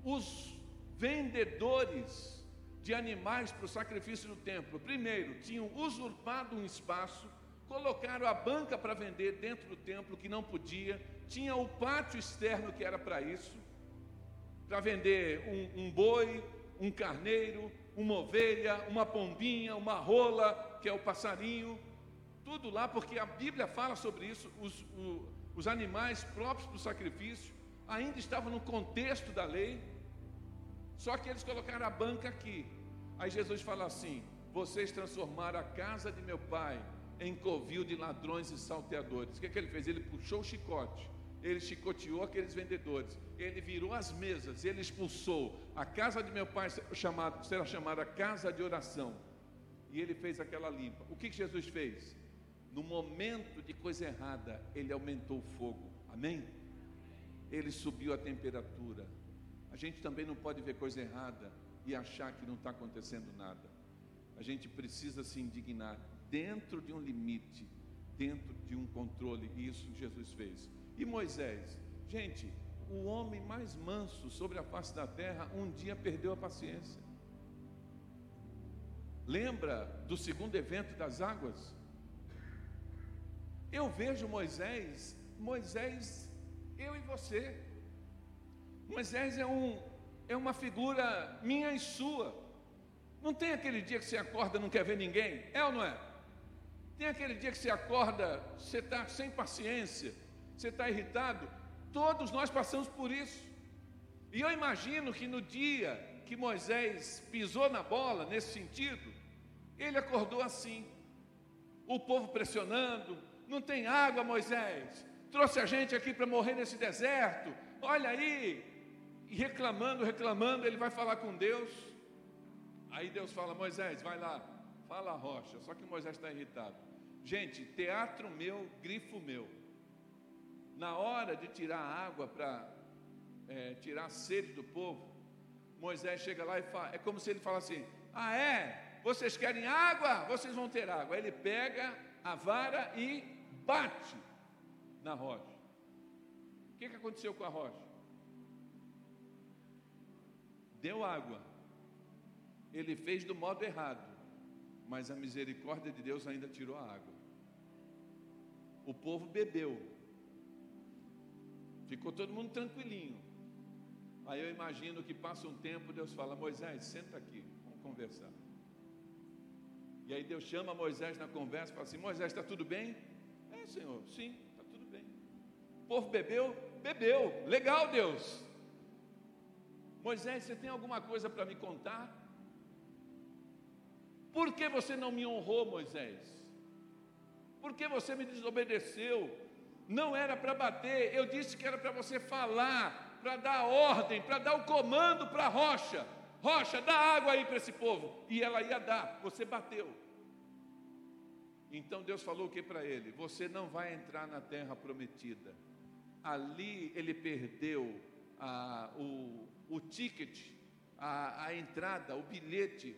os vendedores de animais para o sacrifício do templo, primeiro, tinham usurpado um espaço, colocaram a banca para vender dentro do templo, que não podia, tinha o pátio externo que era para isso, para vender um, um boi, um carneiro, uma ovelha, uma pombinha, uma rola, que é o passarinho, tudo lá, porque a Bíblia fala sobre isso. Os, o, os animais próprios para o sacrifício ainda estavam no contexto da lei, só que eles colocaram a banca aqui. Aí Jesus fala assim, vocês transformaram a casa de meu pai em covil de ladrões e salteadores. O que, é que ele fez? Ele puxou o chicote, ele chicoteou aqueles vendedores, ele virou as mesas, ele expulsou. A casa de meu pai será chamada, será chamada casa de oração. E ele fez aquela limpa. O que, que Jesus fez? No momento de coisa errada, ele aumentou o fogo. Amém? Ele subiu a temperatura. A gente também não pode ver coisa errada e achar que não está acontecendo nada. A gente precisa se indignar dentro de um limite, dentro de um controle. E isso Jesus fez. E Moisés, gente, o homem mais manso sobre a face da terra, um dia perdeu a paciência. Lembra do segundo evento das águas? Eu vejo Moisés, Moisés, eu e você. Moisés é, um, é uma figura minha e sua. Não tem aquele dia que você acorda e não quer ver ninguém? É ou não é? Tem aquele dia que você acorda, você está sem paciência, você está irritado. Todos nós passamos por isso. E eu imagino que no dia que Moisés pisou na bola, nesse sentido, Ele acordou assim, o povo pressionando, não tem água, Moisés, trouxe a gente aqui para morrer nesse deserto, olha aí, e reclamando, reclamando, ele vai falar com Deus, aí Deus fala, Moisés, vai lá, fala a rocha, só que Moisés está irritado, gente, teatro meu, grifo meu, na hora de tirar a água para é, tirar a sede do povo, Moisés chega lá e fala, é como se ele falasse assim, ah é, vocês querem água? Vocês vão ter água, aí ele pega a vara e bate na rocha. O que, que aconteceu com a rocha? Deu água, ele fez do modo errado, mas a misericórdia de Deus ainda tirou a água, o povo bebeu, ficou todo mundo tranquilinho. Aí eu imagino que passa um tempo, Deus fala, Moisés, senta aqui, vamos conversar. E aí Deus chama Moisés na conversa e fala assim, Moisés, está tudo bem? É, Senhor, sim, está tudo bem. O povo bebeu? Bebeu. Legal, Deus. Moisés, você tem alguma coisa para me contar? Por que você não me honrou, Moisés? Por que você me desobedeceu? Não era para bater, eu disse que era para você falar, para dar ordem, para dar o comando para a rocha. Rocha, dá água aí para esse povo. E ela ia dar, você bateu. Então Deus falou o que para ele? Você não vai entrar na terra prometida. Ali ele perdeu a, o, o ticket, a, a entrada, o bilhete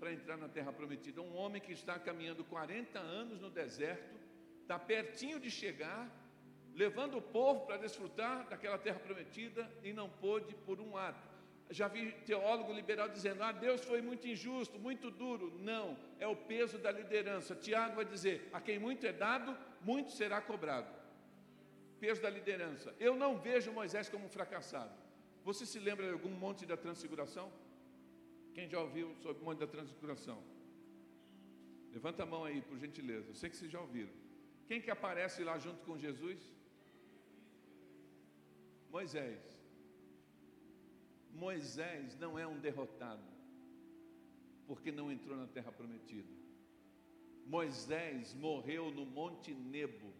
para entrar na terra prometida. Um homem que está caminhando quarenta anos no deserto, está pertinho de chegar, levando o povo para desfrutar daquela terra prometida e não pôde por um ato. Já vi teólogo liberal dizendo, ah, Deus foi muito injusto, muito duro. Não, é o peso da liderança. Tiago vai dizer, a quem muito é dado, muito será cobrado. Peso da liderança. Eu não vejo Moisés como um fracassado. Você se lembra de algum monte da transfiguração? Quem já ouviu sobre o monte da transfiguração? Levanta a mão aí, por gentileza. Eu sei que vocês já ouviram. Quem que aparece lá junto com Jesus? Moisés. Moisés não é um derrotado, porque não entrou na terra prometida. Moisés morreu no Monte Nebo,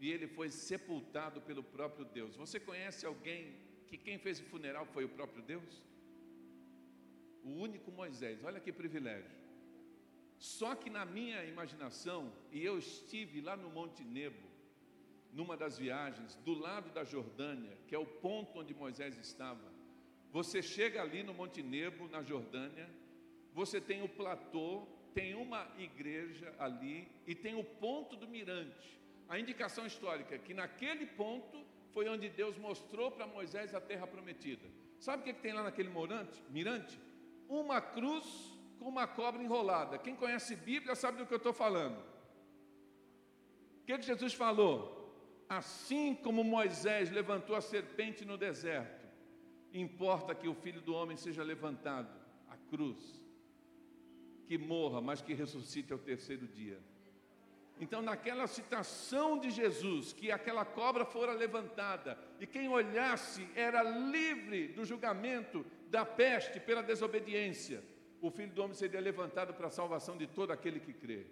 e ele foi sepultado pelo próprio Deus. Você conhece alguém que quem fez o funeral foi o próprio Deus? O único Moisés, olha que privilégio. Só que na minha imaginação, e eu estive lá no Monte Nebo, numa das viagens, do lado da Jordânia, que é o ponto onde Moisés estava. Você chega ali no Monte Nebo, na Jordânia, você tem o platô, tem uma igreja ali e tem o ponto do mirante. A indicação histórica é que naquele ponto foi onde Deus mostrou para Moisés a terra prometida. Sabe o que, é que tem lá naquele morante, mirante? Uma cruz com uma cobra enrolada. Quem conhece Bíblia sabe do que eu estou falando. O que, é que Jesus falou? Assim como Moisés levantou a serpente no deserto, importa que o Filho do Homem seja levantado, a cruz, que morra, mas que ressuscite ao terceiro dia. Então, naquela citação de Jesus, que aquela cobra fora levantada, e quem olhasse era livre do julgamento, da peste, pela desobediência, o Filho do Homem seria levantado para a salvação de todo aquele que crê.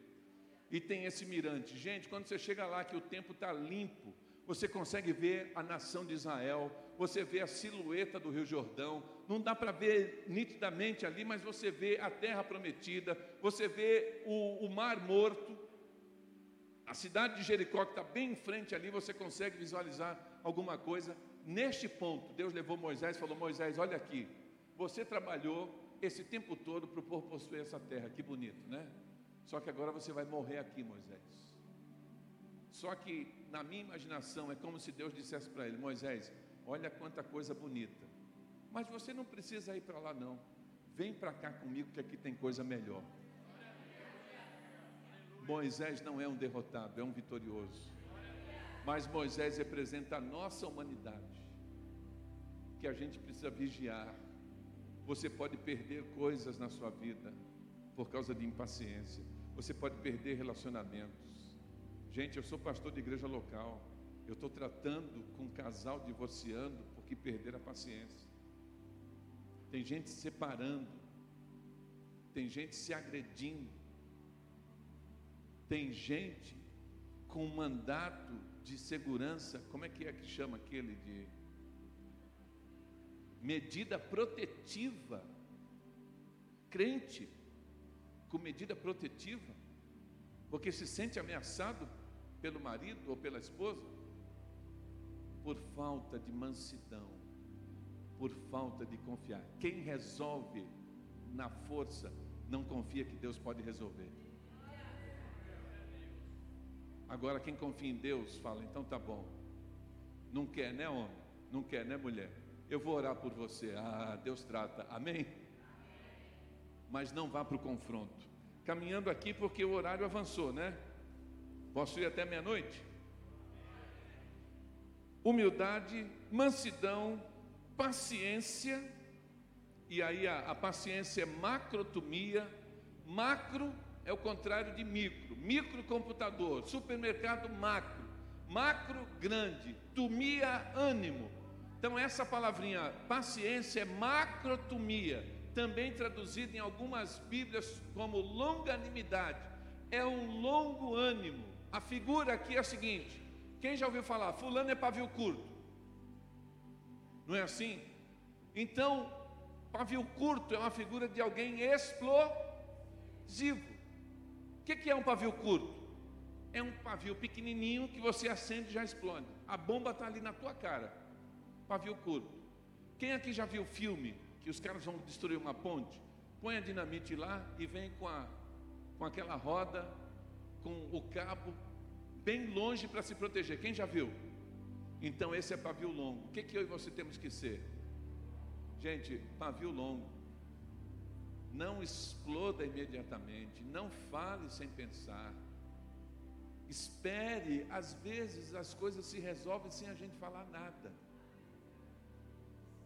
E tem esse mirante. Gente, quando você chega lá, que o tempo está limpo, você consegue ver a nação de Israel, você vê a silhueta do Rio Jordão, não dá para ver nitidamente ali, mas você vê a terra prometida, você vê o, o mar morto, a cidade de Jericó que está bem em frente ali, você consegue visualizar alguma coisa. Neste ponto, Deus levou Moisés e falou, Moisés, olha aqui, você trabalhou esse tempo todo para o povo possuir essa terra, que bonito, né? Só que agora você vai morrer aqui, Moisés. Só que, na minha imaginação, é como se Deus dissesse para ele, Moisés, olha quanta coisa bonita, mas você não precisa ir para lá não, vem para cá comigo que aqui tem coisa melhor. Moisés não é um derrotado, é um vitorioso, mas Moisés representa a nossa humanidade, que a gente precisa vigiar. Você pode perder coisas na sua vida, por causa de impaciência, você pode perder relacionamentos. Gente, eu sou pastor de igreja local, eu estou tratando com um casal divorciando porque perderam a paciência. Tem gente se separando, tem gente se agredindo, Tem gente com mandato de segurança, como é que é que chama aquele de medida protetiva, crente com medida protetiva, porque se sente ameaçado pelo marido ou pela esposa, por falta de mansidão, por falta de confiar. Quem resolve na força, não confia que Deus pode resolver. Agora quem confia em Deus, fala, então tá bom, não quer, né homem? Não quer, né mulher? Eu vou orar por você, ah, Deus trata, amém? Mas não vá para o confronto. Caminhando aqui porque o horário avançou, né? Posso ir até meia-noite? Humildade, mansidão, paciência, e aí a, a paciência é macrotomia. Macro é o contrário de micro, microcomputador, supermercado macro, macro grande, tomia ânimo. Então essa palavrinha paciência é macrotomia, também traduzida em algumas Bíblias como longanimidade, é um longo ânimo. A figura aqui é a seguinte: quem já ouviu falar, fulano é pavio curto, não é assim? Então, pavio curto é uma figura de alguém explosivo. O que, que é um pavio curto? É um pavio pequenininho que você acende e já explode. A bomba está ali na tua cara. Pavio curto. Quem aqui já viu o filme que os caras vão destruir uma ponte? Põe a dinamite lá e vem com, a, com aquela roda, com o cabo, bem longe para se proteger. Quem já viu? Então esse é pavio longo. O que, que eu e você temos que ser? Gente, pavio longo. Não exploda imediatamente, não fale sem pensar, espere. Às vezes as coisas se resolvem sem a gente falar nada.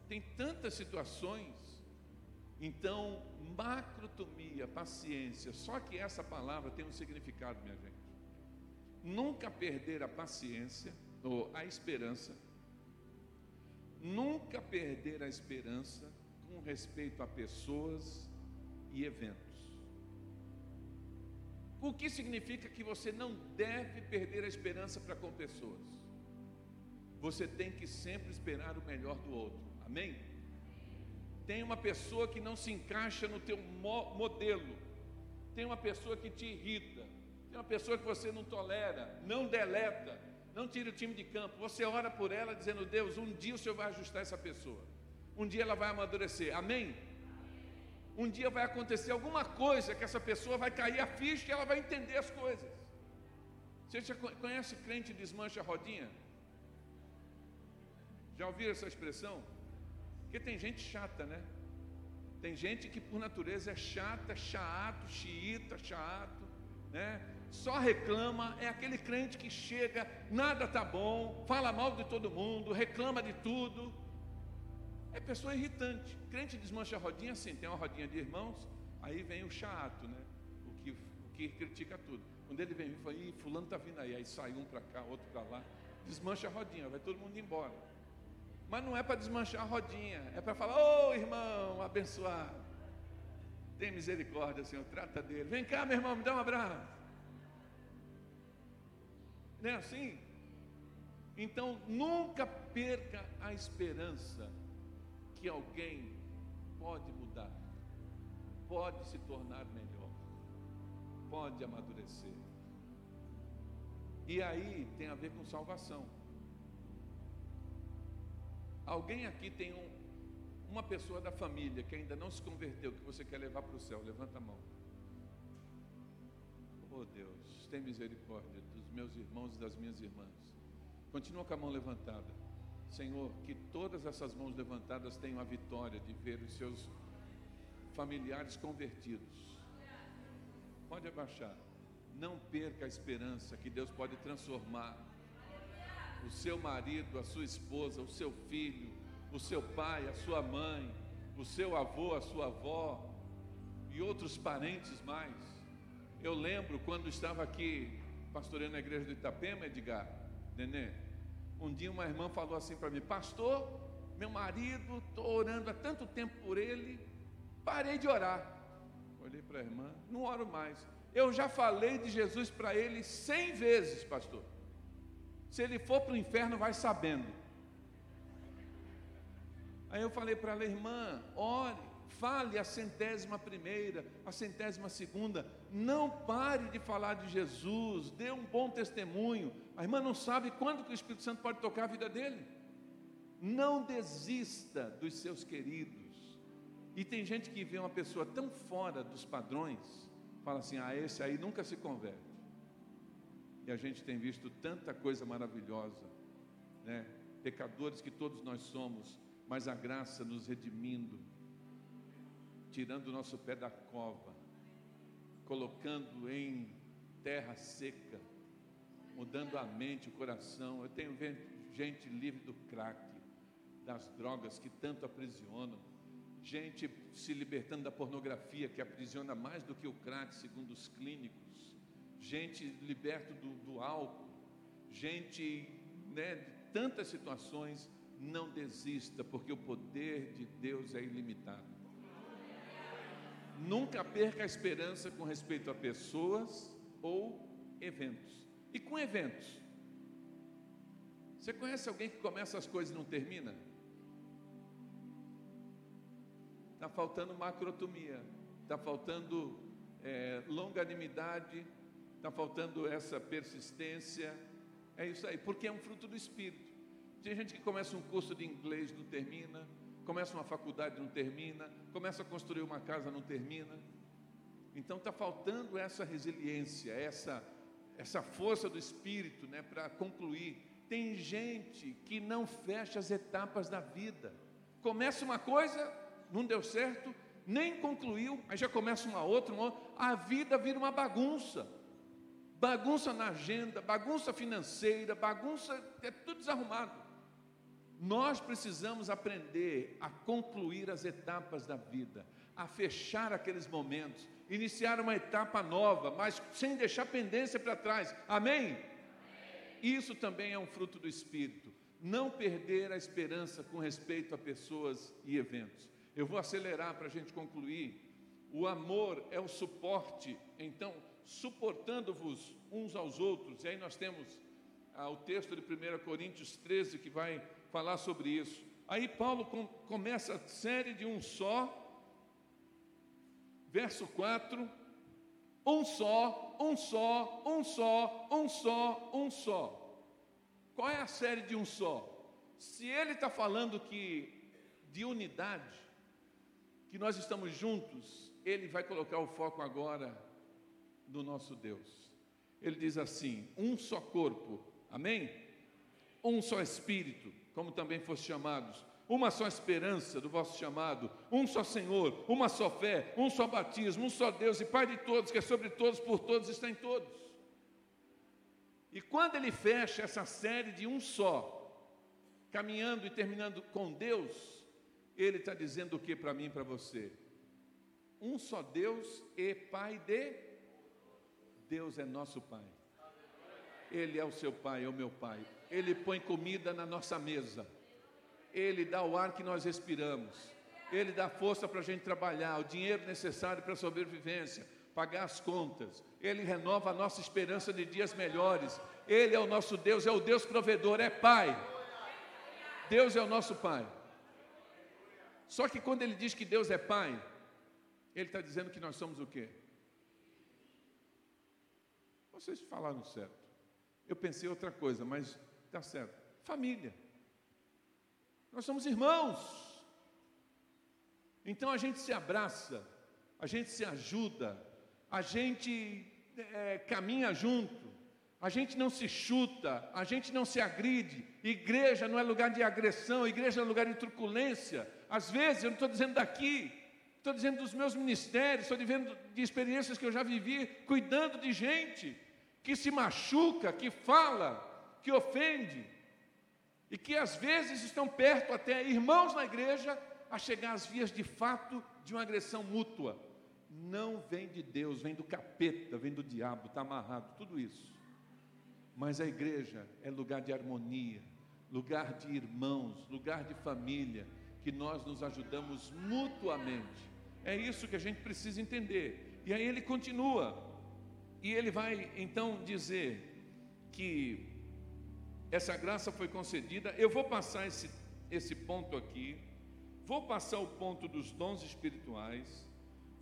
Tem tantas situações. Então, macrotomia, paciência, só que essa palavra tem um significado, minha gente. Nunca perder a paciência, ou a esperança, nunca perder a esperança com respeito a pessoas e eventos. O que significa que você não deve perder a esperança para com pessoas. Você tem que sempre esperar o melhor do outro, amém? Tem uma pessoa que não se encaixa no teu modelo, tem uma pessoa que te irrita, tem uma pessoa que você não tolera, não deleta, não tira o time de campo. Você ora por ela dizendo: Deus, um dia o Senhor vai ajustar essa pessoa, um dia ela vai amadurecer, amém? Um dia vai acontecer alguma coisa que essa pessoa vai cair a ficha e ela vai entender as coisas. Você já conhece crente desmancha a rodinha? Já ouviram essa expressão? Porque tem gente chata, né? Tem gente que por natureza é chata, chato, xiita, chato, né? Só reclama, é aquele crente que chega, nada tá bom, fala mal de todo mundo, reclama de tudo. É pessoa irritante. Crente desmancha a rodinha, sim, tem uma rodinha de irmãos, aí vem o chato, né? O que, o que critica tudo. Quando ele vem, ele fala: ih, fulano está vindo aí, aí sai um para cá, outro para lá, desmancha a rodinha, vai todo mundo embora. Mas não é para desmanchar a rodinha, é para falar: ô oh, irmão, abençoado, tem misericórdia, Senhor, trata dele, vem cá, meu irmão, me dá um abraço. Não é assim? Então nunca perca a esperança que alguém pode mudar, pode se tornar melhor, pode amadurecer. E aí tem a ver com salvação. Alguém aqui tem um, uma pessoa da família que ainda não se converteu, que você quer levar para o céu? Levanta a mão. Oh Deus, tem misericórdia dos meus irmãos e das minhas irmãs. Continua com a mão levantada. Senhor, que todas essas mãos levantadas tenham a vitória de ver os seus familiares convertidos. Pode abaixar. Não perca a esperança que Deus pode transformar o seu marido, a sua esposa, o seu filho, o seu pai, a sua mãe, o seu avô, a sua avó e outros parentes mais. Eu lembro quando estava aqui pastoreando a igreja do Itapema, Edgar, Nenê, um dia uma irmã falou assim para mim: pastor, meu marido, estou orando há tanto tempo por ele, parei de orar. olhei para a irmã, não oro mais. Eu já falei de Jesus para ele cem vezes, pastor. Se ele for para o inferno, vai sabendo. Aí eu falei para ela, irmã, ore, fale a centésima primeira, a centésima segunda, não pare de falar de Jesus, dê um bom testemunho. A irmã não sabe quando que o Espírito Santo pode tocar a vida dele. Não desista dos seus queridos. E tem gente que vê uma pessoa tão fora dos padrões, fala assim, ah, esse aí nunca se converte. E a gente tem visto tanta coisa maravilhosa, né? Pecadores que todos nós somos, mas a graça nos redimindo, tirando o nosso pé da cova, colocando em terra seca, mudando a mente, o coração. Eu tenho gente livre do crack, das drogas que tanto aprisionam, gente se libertando da pornografia, que aprisiona mais do que o crack, segundo os clínicos, gente liberta do, do álcool, gente, né, de tantas situações. Não desista, porque o poder de Deus é ilimitado. Nunca perca a esperança com respeito a pessoas ou eventos. E com eventos? Você conhece alguém que começa as coisas e não termina? Está faltando macrotomia, está faltando é, longanimidade, está faltando essa persistência. É isso aí, porque é um fruto do Espírito. Tem gente que começa um curso de inglês e não termina, começa uma faculdade e não termina, começa a construir uma casa e não termina. Então está faltando essa resiliência, essa, essa força do Espírito, né, para concluir. Tem gente que não fecha as etapas da vida. Começa uma coisa, não deu certo, nem concluiu, aí já começa uma outra, uma outra. A vida vira uma bagunça. Bagunça na agenda, bagunça financeira, bagunça, é tudo desarrumado. Nós precisamos aprender a concluir as etapas da vida, a fechar aqueles momentos, iniciar uma etapa nova, mas sem deixar pendência para trás. Amém? Amém? Isso também é um fruto do Espírito. Não perder a esperança com respeito a pessoas e eventos. Eu vou acelerar para a gente concluir. O amor é o suporte, então, suportando-vos uns aos outros. E aí nós temos ah, o texto de primeira Coríntios treze, que vai falar sobre isso. Aí Paulo com, começa a série de um só, verso quatro, um só, um só, um só, um só, um só. Qual é a série de um só? Se ele está falando que de unidade, que nós estamos juntos, ele vai colocar o foco agora no nosso Deus. Ele diz assim, um só corpo, amém? Um só espírito, como também foste chamados, uma só esperança do vosso chamado, um só Senhor, uma só fé, um só batismo, um só Deus e Pai de todos, que é sobre todos, por todos, está em todos. E quando ele fecha essa série de um só, caminhando e terminando com Deus, ele está dizendo o que para mim e para você? Um só Deus e Pai de Deus é nosso Pai. Ele é o seu Pai, é o meu Pai. Ele põe comida na nossa mesa. Ele dá o ar que nós respiramos. Ele dá força para a gente trabalhar, o dinheiro necessário para a sobrevivência, pagar as contas. Ele renova a nossa esperança de dias melhores. Ele é o nosso Deus, é o Deus provedor, é Pai. Deus é o nosso Pai. Só que quando ele diz que Deus é Pai, ele está dizendo que nós somos o quê? Vocês falaram certo. Eu pensei outra coisa, mas está certo. Família. Nós somos irmãos. Então a gente se abraça, a gente se ajuda, a gente é, caminha junto, a gente não se chuta, a gente não se agride. Igreja não é lugar de agressão, igreja é lugar de truculência. Às vezes, eu não estou dizendo daqui, estou dizendo dos meus ministérios, estou dizendo de experiências que eu já vivi, cuidando de gente que se machuca, que fala, que ofende, e que às vezes estão perto até irmãos na igreja, a chegar às vias de fato de uma agressão mútua. Não vem de Deus, vem do capeta, vem do diabo, está amarrado, tudo isso. Mas a igreja é lugar de harmonia, lugar de irmãos, lugar de família, que nós nos ajudamos mutuamente. É isso que a gente precisa entender. E aí ele continua, e ele vai então dizer que essa graça foi concedida. Eu vou passar esse, esse ponto aqui, vou passar o ponto dos dons espirituais,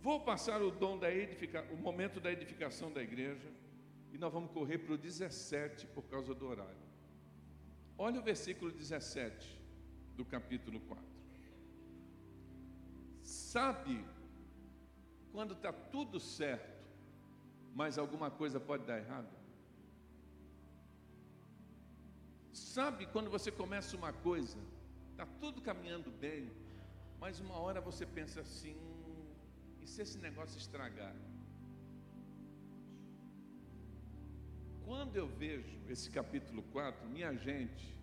vou passar o dom da edificação, o momento da edificação da igreja, e nós vamos correr para o dezessete por causa do horário. Olha o versículo dezessete do capítulo quatro. Sabe quando está tudo certo, mas alguma coisa pode dar errado? Sabe quando você começa uma coisa, está tudo caminhando bem, mas uma hora você pensa assim, hum, e se esse negócio estragar? Quando eu vejo esse capítulo quatro, minha gente,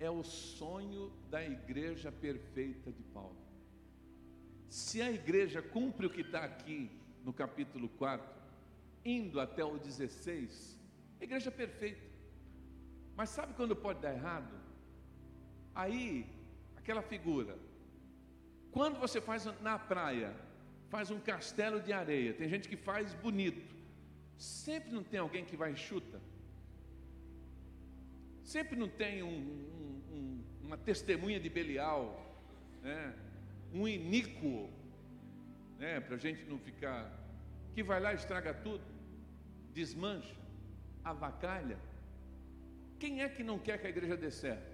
é o sonho da igreja perfeita de Paulo. Se a igreja cumpre o que está aqui no capítulo quatro, indo até o dezesseis, a igreja é perfeita. Mas sabe quando pode dar errado? Aí, aquela figura, quando você faz na praia, faz um castelo de areia, tem gente que faz bonito, sempre não tem alguém que vai e chuta? Sempre não tem um, um, um, uma testemunha de Belial, né? Um iníquo, né? Para a gente não ficar, que vai lá e estraga tudo, desmancha, avacalha. Quem é que não quer que a igreja dê certo?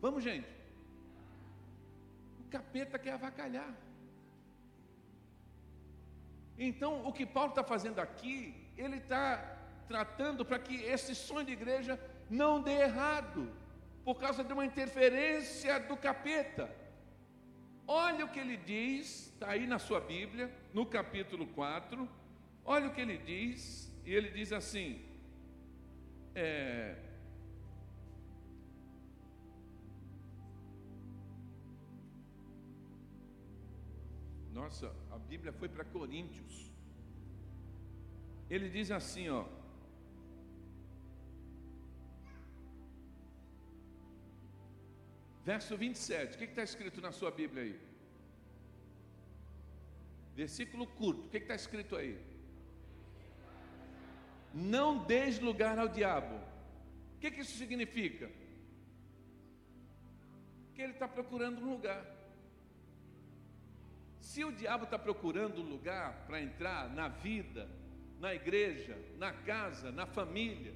Vamos, gente. O capeta quer avacalhar. Então, o que Paulo está fazendo aqui, ele está tratando para que esse sonho de igreja não dê errado, por causa de uma interferência do capeta. Olha o que ele diz, está aí na sua Bíblia, no capítulo quatro, olha o que ele diz, e ele diz assim, é, nossa, a Bíblia foi para Coríntios, ele diz assim, ó, verso vinte e sete, o que está escrito na sua Bíblia aí? Versículo curto, o que está escrito aí? Não deis lugar ao diabo. O que, que isso significa? Que ele está procurando um lugar. Se o diabo está procurando um lugar para entrar na vida, na igreja, na casa, na família,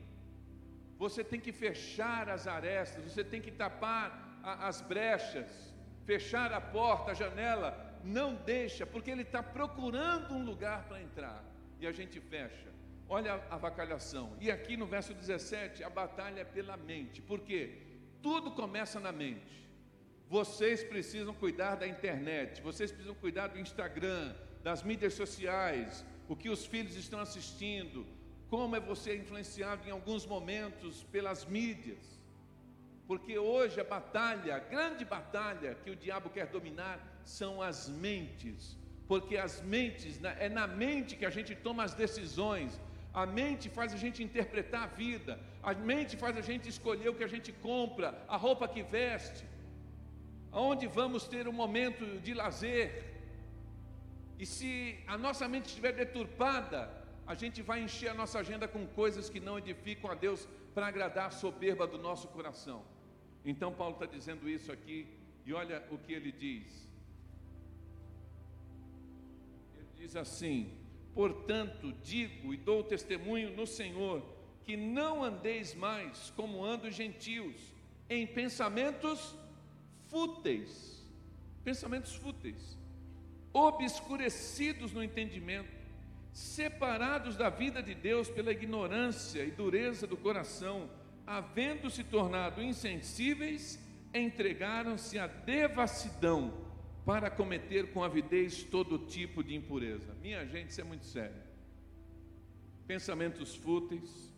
você tem que fechar as arestas, você tem que tapar as brechas, fechar a porta, a janela, não deixa, porque ele está procurando um lugar para entrar, e a gente fecha. Olha a avacalhação. E aqui no verso dezessete, a batalha é pela mente, porque tudo começa na mente. Vocês precisam cuidar da internet, vocês precisam cuidar do Instagram, das mídias sociais, o que os filhos estão assistindo, como é você influenciado em alguns momentos pelas mídias. Porque hoje a batalha, a grande batalha que o diabo quer dominar são as mentes. Porque as mentes, é na mente que a gente toma as decisões. A mente faz a gente interpretar a vida. A mente faz a gente escolher o que a gente compra, a roupa que veste, aonde vamos ter um momento de lazer. E se a nossa mente estiver deturpada, a gente vai encher a nossa agenda com coisas que não edificam a Deus, para agradar a soberba do nosso coração. Então Paulo está dizendo isso aqui, e olha o que ele diz, ele diz assim, portanto digo e dou testemunho no Senhor, que não andeis mais como andam os gentios, em pensamentos fúteis, pensamentos fúteis, obscurecidos no entendimento, separados da vida de Deus pela ignorância e dureza do coração, havendo-se tornado insensíveis, entregaram-se à devassidão para cometer com avidez todo tipo de impureza. Minha gente, isso é muito sério. Pensamentos fúteis,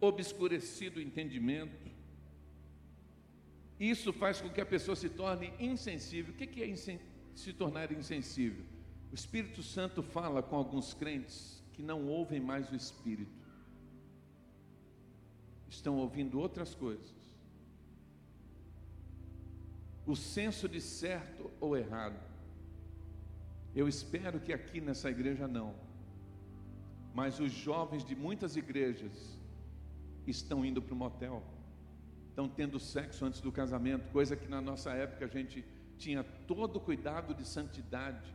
obscurecido o entendimento, isso faz com que a pessoa se torne insensível. O que é insen- se tornar insensível? O Espírito Santo fala com alguns crentes que não ouvem mais o Espírito, estão ouvindo outras coisas, o senso de certo ou errado. Eu espero que aqui nessa igreja não, mas os jovens de muitas igrejas estão indo para o motel, estão tendo sexo antes do casamento, coisa que na nossa época a gente tinha todo o cuidado de santidade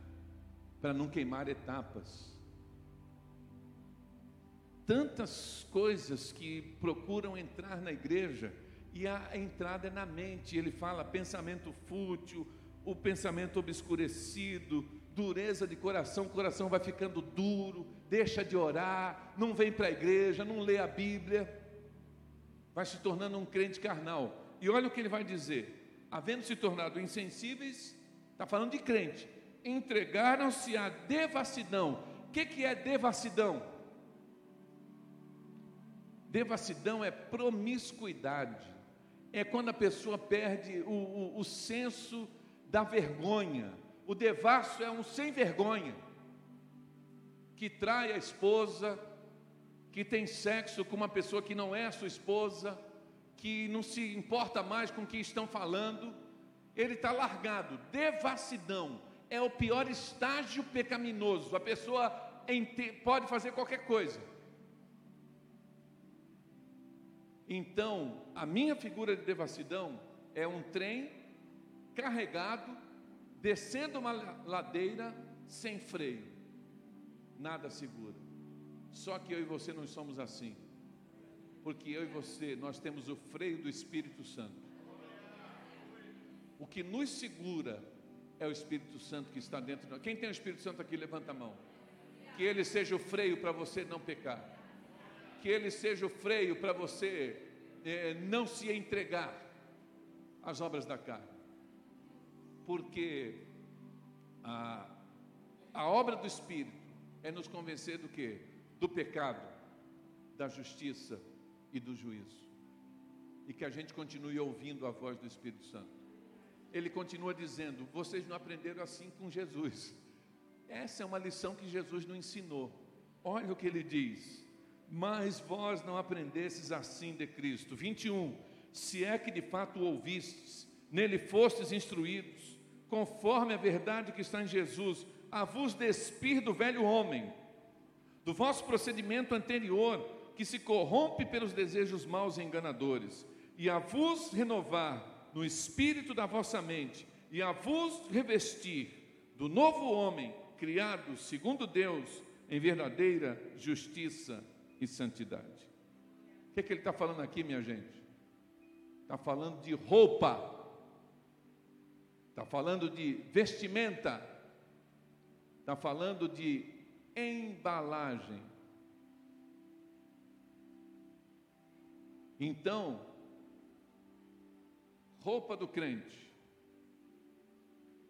para não queimar etapas. Tantas coisas que procuram entrar na igreja, e a entrada é na mente. Ele fala pensamento fútil, o pensamento obscurecido, dureza de coração, o coração vai ficando duro, deixa de orar, não vem para a igreja, não lê a Bíblia, vai se tornando um crente carnal. E olha o que ele vai dizer: havendo se tornado insensíveis, está falando de crente, entregaram-se à devassidão. O que, que é devassidão? Devassidão é promiscuidade, é quando a pessoa perde o, o, o senso da vergonha. O devasso é um sem vergonha, que trai a esposa, que tem sexo com uma pessoa que não é a sua esposa, que não se importa mais com o que estão falando. Ele está largado. Devassidão é o pior estágio pecaminoso. A pessoa pode fazer qualquer coisa. Então, a minha figura de devassidão é um trem carregado, descendo uma ladeira sem freio, nada segura. Só que eu e você não somos assim, porque eu e você, nós temos o freio do Espírito Santo. O que nos segura é o Espírito Santo que está dentro de nós. Quem tem o Espírito Santo aqui, levanta a mão. Que ele seja o freio para você não pecar, que ele seja o freio para você eh, não se entregar às obras da carne, porque a, a obra do Espírito é nos convencer do quê? Do pecado, da justiça e do juízo. E que a gente continue ouvindo a voz do Espírito Santo. Ele continua dizendo: vocês não aprenderam assim com Jesus. Essa é uma lição que Jesus não ensinou. Olha o que ele diz: mas vós não aprendesses assim de Cristo. vinte e um, se é que de fato o ouvistes, nele fostes instruídos, conforme a verdade que está em Jesus, a vos despir do velho homem, do vosso procedimento anterior, que se corrompe pelos desejos maus e enganadores, e a vos renovar no espírito da vossa mente, e a vos revestir do novo homem, criado segundo Deus, em verdadeira justiça e santidade. O que é que ele está falando aqui, minha gente? Está falando de roupa, está falando de vestimenta, está falando de embalagem. Então, roupa do crente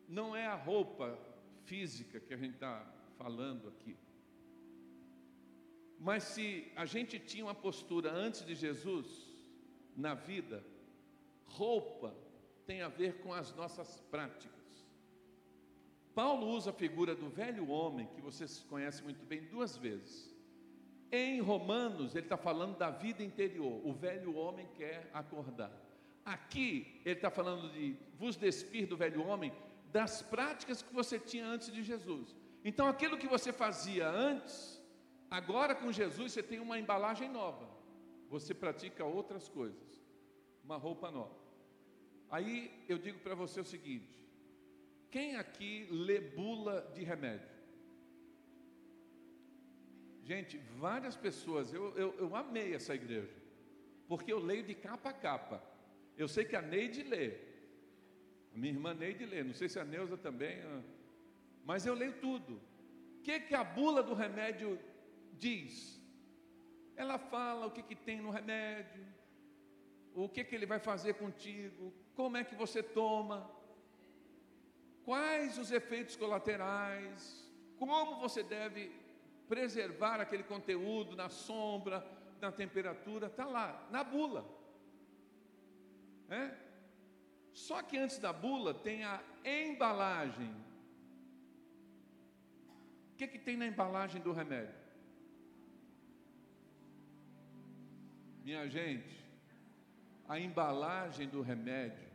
não é a roupa física que a gente está falando aqui. Mas se a gente tinha uma postura antes de Jesus na vida, roupa tem a ver com as nossas práticas. Paulo usa a figura do velho homem, que vocês conhecem muito bem, duas vezes. Em Romanos, ele está falando da vida interior, o velho homem quer acordar. Aqui, ele está falando de vos despir do velho homem, das práticas que você tinha antes de Jesus. Então, aquilo que você fazia antes, agora com Jesus você tem uma embalagem nova, você pratica outras coisas, uma roupa nova. Aí eu digo para você o seguinte: quem aqui lê bula de remédio? Gente, várias pessoas, eu, eu, eu amei essa igreja, porque eu leio de capa a capa. Eu sei que a Neide lê, a minha irmã Neide lê, não sei se a Neuza também, mas eu leio tudo. O que, que a bula do remédio diz? Ela fala o que, que tem no remédio, o que, que ele vai fazer contigo, como é que você toma, quais os efeitos colaterais, como você deve preservar aquele conteúdo na sombra, na temperatura. Está lá, na bula, é? Só que antes da bula tem a embalagem. O que, que tem na embalagem do remédio? Minha gente, a embalagem do remédio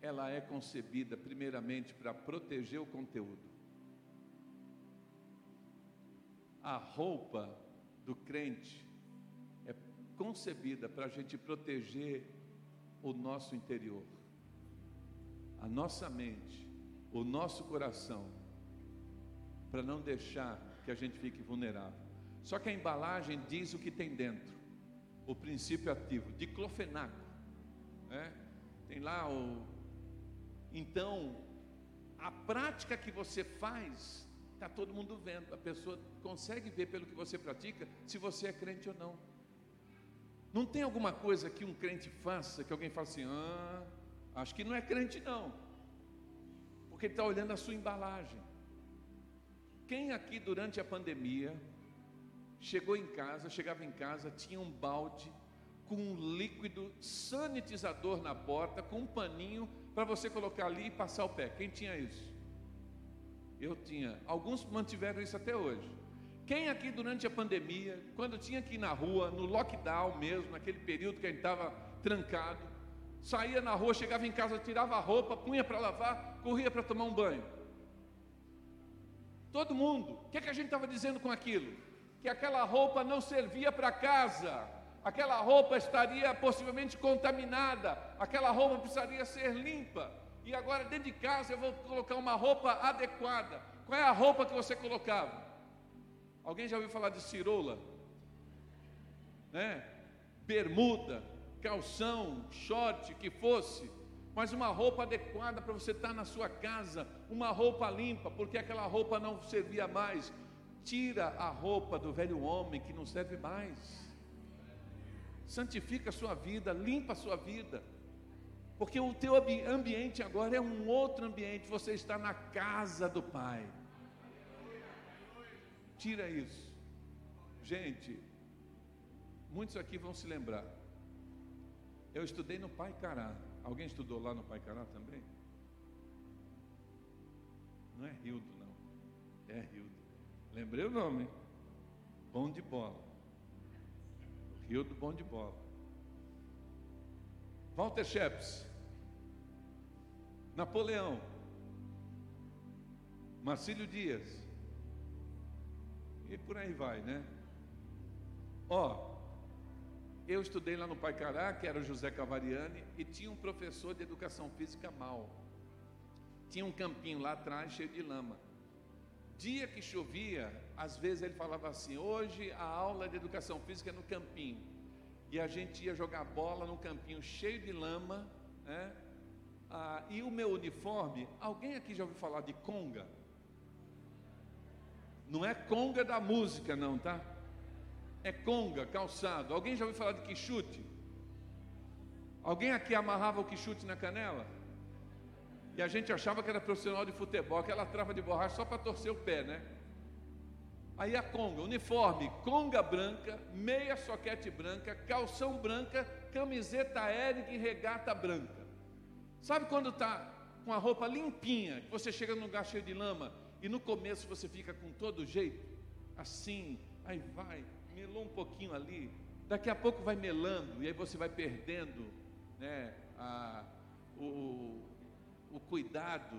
ela é concebida primeiramente para proteger o conteúdo. A roupa do crente é concebida para a gente proteger o nosso interior, a nossa mente, o nosso coração, para não deixar que a gente fique vulnerável. Só que a embalagem diz o que tem dentro, o princípio ativo, diclofenaco, né? Tem lá o... Então, a prática que você faz, está todo mundo vendo, a pessoa consegue ver pelo que você pratica, se você é crente ou não. Não tem alguma coisa que um crente faça, que alguém fala assim, ah, acho que não é crente não, porque ele está olhando a sua embalagem. Quem aqui durante a pandemia, chegou em casa, chegava em casa, tinha um balde com um líquido sanitizador na porta, com um paninho, para você colocar ali e passar o pé? Quem tinha isso? Eu tinha. Alguns mantiveram isso até hoje. Quem aqui durante a pandemia, quando tinha que ir na rua, no lockdown mesmo, naquele período que a gente estava trancado, saía na rua, chegava em casa, tirava a roupa, punha para lavar, corria para tomar um banho? Todo mundo. O que é que a gente estava dizendo com aquilo? Que aquela roupa não servia para casa, aquela roupa estaria possivelmente contaminada, aquela roupa precisaria ser limpa. E agora dentro de casa eu vou colocar uma roupa adequada. Qual é a roupa que você colocava? Alguém já ouviu falar de cirola? Né? Bermuda, calção, short, que fosse. Mas uma roupa adequada para você estar na sua casa. Uma roupa limpa, porque aquela roupa não servia mais. Tira a roupa do velho homem que não serve mais. Santifica a sua vida, limpa a sua vida. Porque o teu ambiente agora é um outro ambiente, você está na casa do Pai. Tira isso. Gente, muitos aqui vão se lembrar. Eu estudei no Pai Cará. Alguém estudou lá no Pai Cará também? Não é Rildo, não. É Rildo. Lembrei o nome, hein? Bom de bola. Rildo, bom de bola. Walter Schepps, Napoleão, Marcílio Dias, e por aí vai, né? Ó, eu estudei lá no Pai Cará, que era o José Cavariani, e tinha um professor de educação física mau. Tinha um campinho lá atrás cheio de lama. Dia que chovia, às vezes ele falava assim, hoje a aula de educação física é no campinho. E a gente ia jogar bola num campinho cheio de lama, né? Ah, e o meu uniforme, alguém aqui já ouviu falar de conga? Não é conga da música não, tá? É conga, calçado. Alguém já ouviu falar de quixute? Alguém aqui amarrava o quixute na canela? E a gente achava que era profissional de futebol, aquela trava de borracha só para torcer o pé, né? Aí a conga, uniforme, conga branca, meia soquete branca, calção branca, camiseta Eric e regata branca. Sabe quando está com a roupa limpinha, que você chega num lugar cheio de lama e no começo você fica com todo jeito? Assim, aí vai, melou um pouquinho ali, daqui a pouco vai melando e aí você vai perdendo, né, a, o, o cuidado,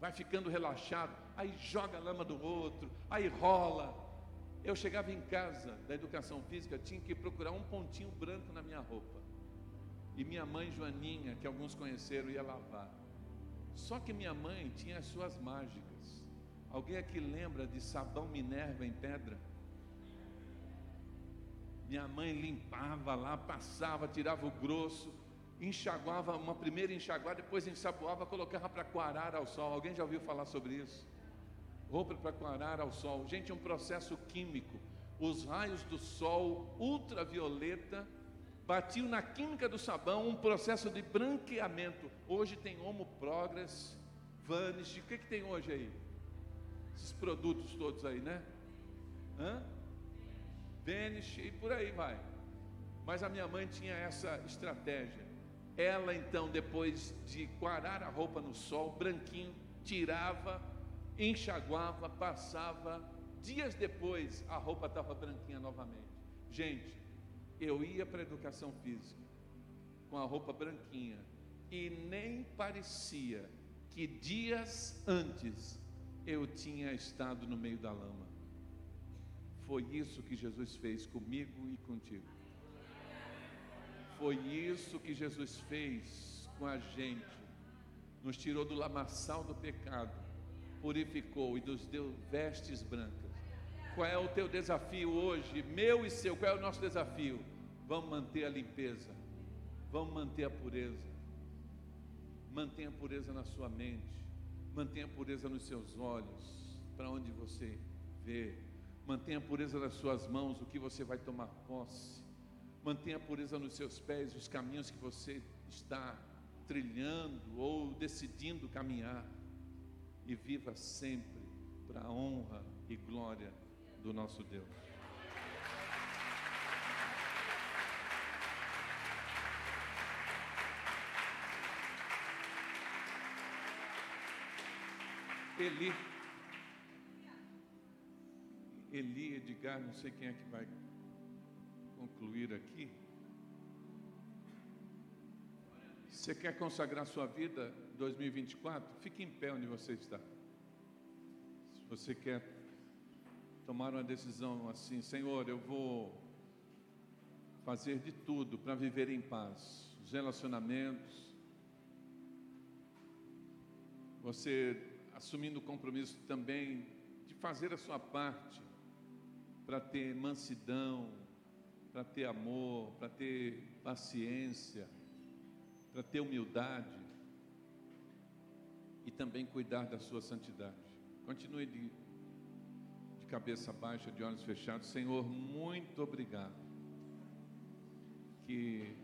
vai ficando relaxado. Aí joga a lama do outro, aí rola. Eu chegava em casa da educação física, tinha que procurar um pontinho branco na minha roupa. E minha mãe Joaninha, que alguns conheceram, ia lavar. Só que minha mãe tinha as suas mágicas. Alguém aqui lembra de sabão Minerva em pedra? Minha mãe limpava lá, passava, tirava o grosso, enxaguava, uma primeira enxaguada, depois ensaboava, colocava para coarar ao sol. Alguém já ouviu falar sobre isso? Roupa para coarar ao sol. Gente, é um processo químico. Os raios do sol ultravioleta batiam na química do sabão, um processo de branqueamento. Hoje tem Homo Progress, Vanish. O que, que tem hoje aí? Esses produtos todos aí, né? Hã? Vanish e por aí vai. Mas a minha mãe tinha essa estratégia. Ela então, depois de coarar a roupa no sol, branquinho, tirava, enxaguava, passava, dias depois a roupa estava branquinha novamente. Gente, eu ia para a educação física com a roupa branquinha, e nem parecia que dias antes eu tinha estado no meio da lama. Foi isso que Jesus fez comigo e contigo. Foi isso que Jesus fez com a gente. Nos tirou do lamaçal do pecado, purificou e nos deu vestes brancas. Qual é o teu desafio hoje, meu e seu? Qual é o nosso desafio? Vamos manter a limpeza, vamos manter a pureza. Mantenha a pureza na sua mente, mantenha a pureza nos seus olhos, para onde você vê. Mantenha a pureza nas suas mãos, o que você vai tomar posse. Mantenha a pureza nos seus pés, os caminhos que você está trilhando ou decidindo caminhar, e viva sempre para a honra e glória do nosso Deus. Eli, Eli, Edgar, não sei quem é que vai concluir aqui. Você quer consagrar sua vida dois mil e vinte e quatro? Fique em pé onde você está. Se você quer tomar uma decisão assim, Senhor, eu vou fazer de tudo para viver em paz, os relacionamentos, você assumindo o compromisso também de fazer a sua parte para ter mansidão, para ter amor, para ter paciência, para ter humildade e também cuidar da sua santidade. Continue de, de cabeça baixa, de olhos fechados. Senhor, muito obrigado, que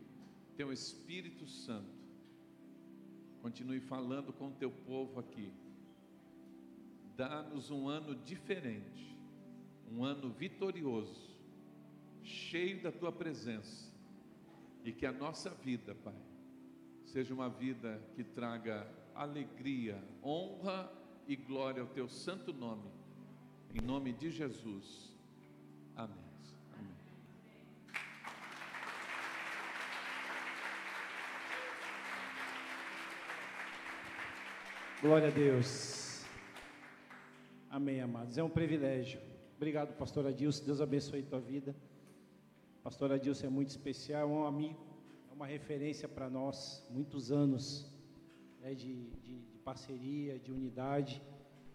Teu Espírito Santo continue falando com Teu povo aqui. Dá-nos um ano diferente, um ano vitorioso, cheio da Tua presença, e que a nossa vida, Pai, seja uma vida que traga alegria, honra e glória ao Teu santo nome. Em nome de Jesus. Amém. Amém. Glória a Deus. Amém, amados. É um privilégio. Obrigado, pastor Adilson. Deus abençoe a tua vida. Pastor Adilson é muito especial, é um amigo, uma referência para nós, muitos anos, né, de, de, de parceria, de unidade.